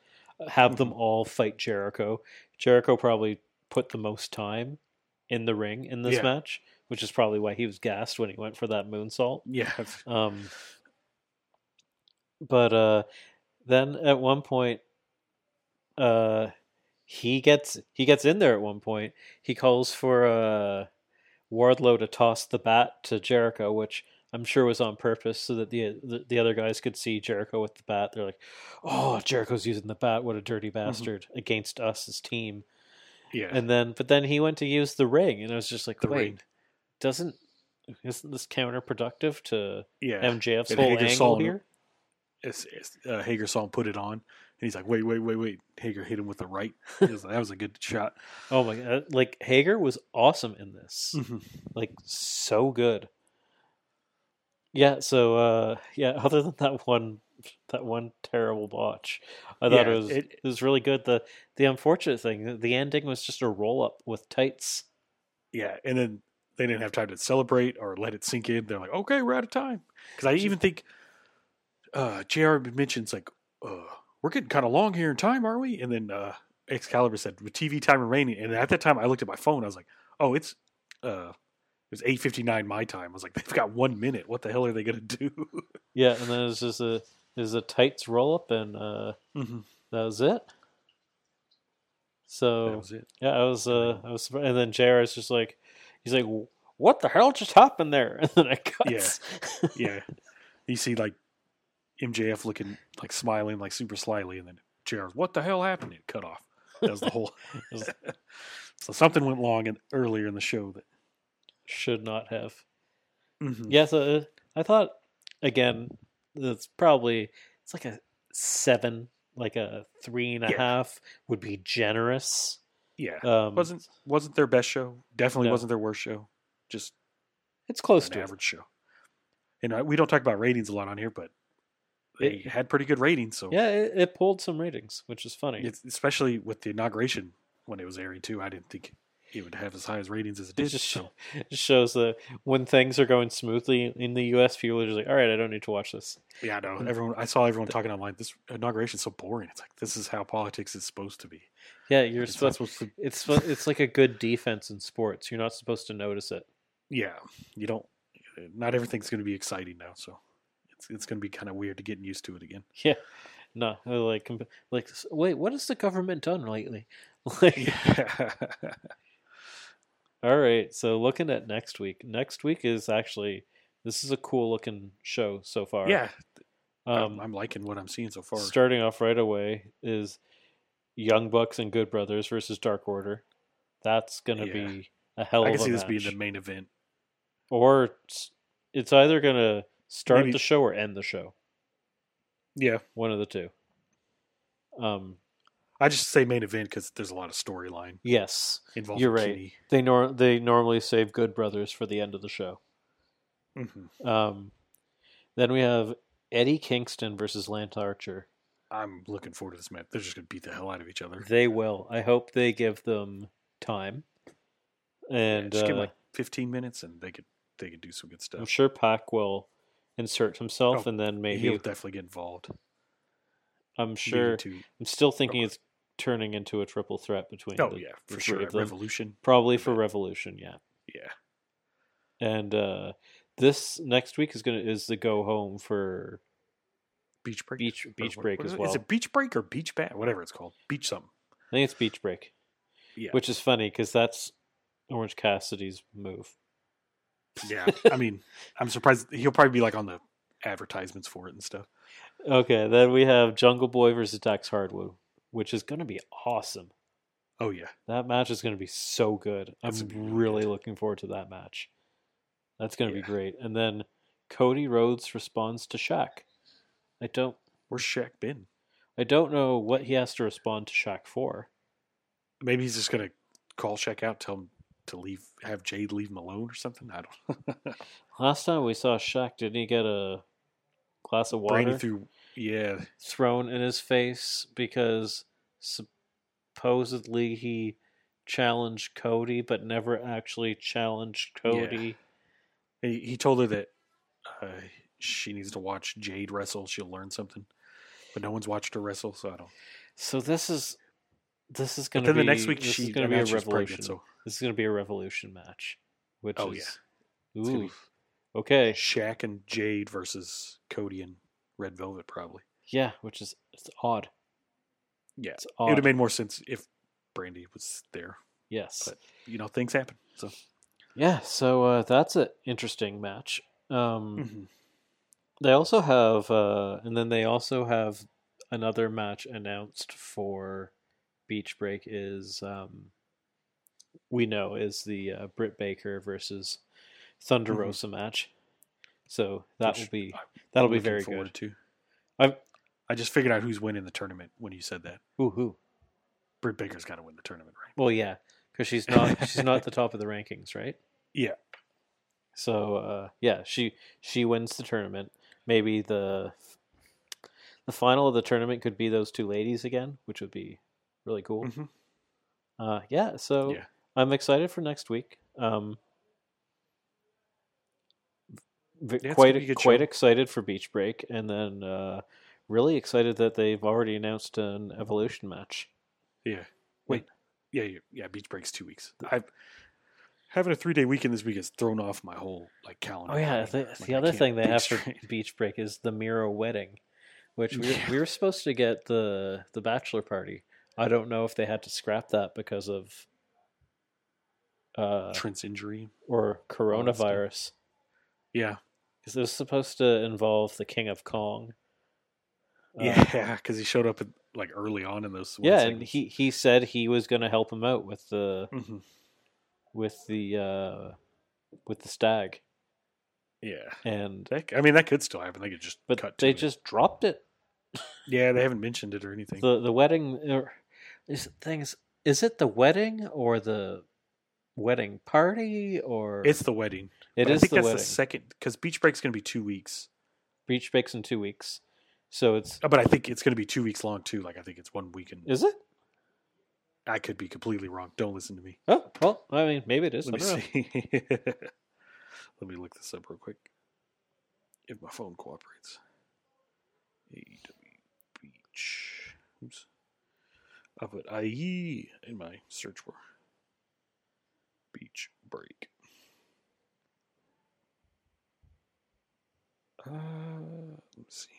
have them all fight Jericho. Jericho probably put the most time in the ring in this match, which is probably why he was gassed when he went for that moonsault. Yeah. Then at one point, He gets in there at one point. He calls for Wardlow to toss the bat to Jericho, which I'm sure was on purpose so that the other guys could see Jericho with the bat. They're like, "Oh, Jericho's using the bat. What a dirty bastard against us, his team." Yeah. But then he went to use the ring, and I was just like, "Wait, isn't this counterproductive to MJF's whole angle here?" Hager saw him put it on. And he's like, wait. Hager hit him with the right. That was a good shot. Oh, my God. Like, Hager was awesome in this. Like, so good. Yeah, so, other than that one terrible botch, I thought it was really good. The unfortunate thing, the ending was just a roll-up with tights. Yeah, and then they didn't have time to celebrate or let it sink in. They're like, okay, we're out of time. Because I even think JR mentions, like, we're getting kind of long here in time, aren't we? And then Excalibur said, with TV time remaining. And at that time, I looked at my phone. I was like, oh, it was 8:59 my time. I was like, they've got 1 minute. What the hell are they going to do? Yeah, and then it was just a tights roll-up, and that was it. So, that was it. Yeah, I was surprised. And then JR is just like, he's like, what the hell just happened there? And then it cuts. Yeah. You see, like, MJF looking like smiling, like super slyly, and then JR's, what the hell happened? It cut off. That was the whole. So something went long earlier in the show that should not have. Yeah, so I thought again, it's like a 7, like a 3.5 would be generous. Yeah, wasn't their best show. Definitely wasn't their worst show. Just it's close to an average show. And we don't talk about ratings a lot on here, but. It had pretty good ratings. So yeah, it pulled some ratings, which is funny. It's, especially with the inauguration when it was airing too. I didn't think it would have as high as ratings as it did. It just shows that when things are going smoothly in the U.S., people are just like, all right, I don't need to watch this. Yeah, I know. I saw everyone talking online, this inauguration is so boring. It's like, this is how politics is supposed to be. Yeah, it's supposed to. It's like a good defense in sports. You're not supposed to notice it. Yeah, you don't. Not everything's going to be exciting now, so it's going to be kind of weird to get used to it again. Yeah, no, like wait, what has the government done lately? Like, yeah. All right, so looking at next week. Next week is actually, this is a cool looking show so far. Yeah, I'm liking what I'm seeing so far. Starting off right away is Young Bucks and Good Brothers versus Dark Order. That's going to be a hell of a match. I can see this being the main event. Or it's either going to start the show or end the show. Yeah. One of the two. I just say main event because there's a lot of storyline. Yes. Involved. You're right. Kenny. They normally save Good Brothers for the end of the show. Mm-hmm. Then we have Eddie Kingston versus Lance Archer. I'm looking forward to this match. They're just going to beat the hell out of each other. They will. I hope they give them time. And just give them like 15 minutes and they could do some good stuff. I'm sure Pac will insert himself and then maybe he'll definitely get involved. I'm sure. I'm still thinking it's turning into a triple threat between for sure. Revolution. Probably for Revolution, yeah. Yeah. And this next week is the go home for Beach Break. Beach Break as well. Is it Beach Break or Beach Bat? Whatever it's called. Beach something. I think it's Beach Break. Yeah. Which is funny because that's Orange Cassidy's move. Yeah, I mean, I'm surprised he'll probably be like on the advertisements for it and stuff. Okay, then we have Jungle Boy versus Dax Hardwood, which is going to be awesome. Oh yeah, that match is going to be so good. I'm really looking forward to that match. That's going to be great. And then Cody Rhodes responds to Shaq. Where's Shaq been? I don't know what he has to respond to Shaq for. Maybe he's just going to call Shaq out, tell him to leave, have Jade leave him alone or something. I don't know. Last time we saw Shaq, didn't he get a glass of water thrown in his face because supposedly he challenged Cody but never actually challenged Cody? Yeah. He told her that she needs to watch Jade wrestle, she'll learn something, but no one's watched her wrestle, so I don't. So this is going to be the next week. She's going to be a revolution. Pregnant, so. This is going to be a revolution match, which is okay. Shaq and Jade versus Cody and Red Velvet, probably. Yeah, which is it's odd. Yeah, it's odd. It would have made more sense if Brandy was there. Yes, but things happen. So that's an interesting match. Mm-hmm. They also have, and then they also have another match announced for Beach Break is the Britt Baker versus Thunder Rosa match. So that'll be very good. To. I just figured out who's winning the tournament when you said that. Who? Britt Baker's got to win the tournament, right? Well, yeah, because she's not at the top of the rankings, right? Yeah. So she wins the tournament. Maybe the final of the tournament could be those two ladies again, which would be really cool. Mm-hmm. I'm excited for next week. Quite excited for Beach Break, and then really excited that they've already announced an Evolution match. Yeah. Wait. Yeah. Beach Break's 2 weeks. Having a 3-day weekend this week has thrown off my whole calendar. Oh yeah, the other thing they have for Beach Break is the Miro wedding, which we were supposed to get the bachelor party. I don't know if they had to scrap that because of Trent's injury or coronavirus. Yeah. Because it was supposed to involve the King of Kong. Yeah, because he showed up early on in those. Yeah, and he said he was going to help him out with the with the stag. Yeah, and that could still happen. They could just just dropped it. Yeah, they haven't mentioned it or anything. The wedding. Is it the wedding or the wedding party or? It's the wedding. It is the wedding. I think that's the second because Beach Break's going to be 2 weeks. Beach Break's in 2 weeks. So it's. But I think it's going to be 2 weeks long too. Like I think it's 1 weekend. Is it? I could be completely wrong. Don't listen to me. Oh well, I mean, maybe it is. Let me see. Let me look this up real quick. If my phone cooperates. AEW Beach. Oops. I put IE in my search bar. Beach break. Let's see.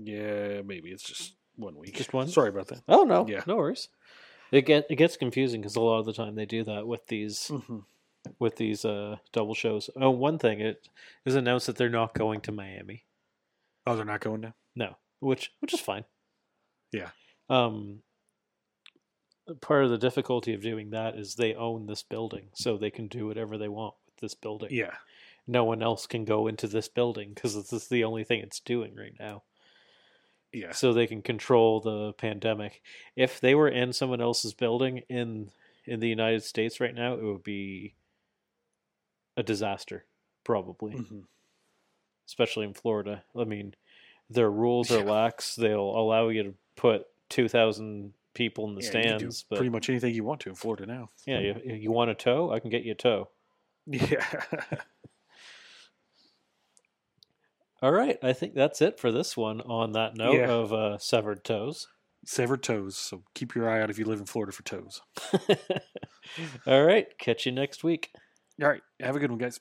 Yeah, maybe it's just 1 week. Just one? Sorry about that. Oh, no. Yeah. No worries. It gets confusing because a lot of the time they do that with these double shows. Oh, one thing, it is announced that they're not going to Miami. Oh, they're not going now? No, which is fine. Yeah. Part of the difficulty of doing that is they own this building, so they can do whatever they want with this building. Yeah. No one else can go into this building because this is the only thing it's doing right now. Yeah. So they can control the pandemic. If they were in someone else's building in the United States right now, it would be a disaster, probably. Mm-hmm. Especially in Florida. I mean, their rules are lax. They'll allow you to put 2,000 people in the stands. You do but pretty much anything you want to in Florida now. Yeah, you want a toe? I can get you a toe. Yeah. All right, I think that's it for this one on that note of severed toes. Severed toes, so keep your eye out if you live in Florida for toes. All right, catch you next week. All right, have a good one, guys.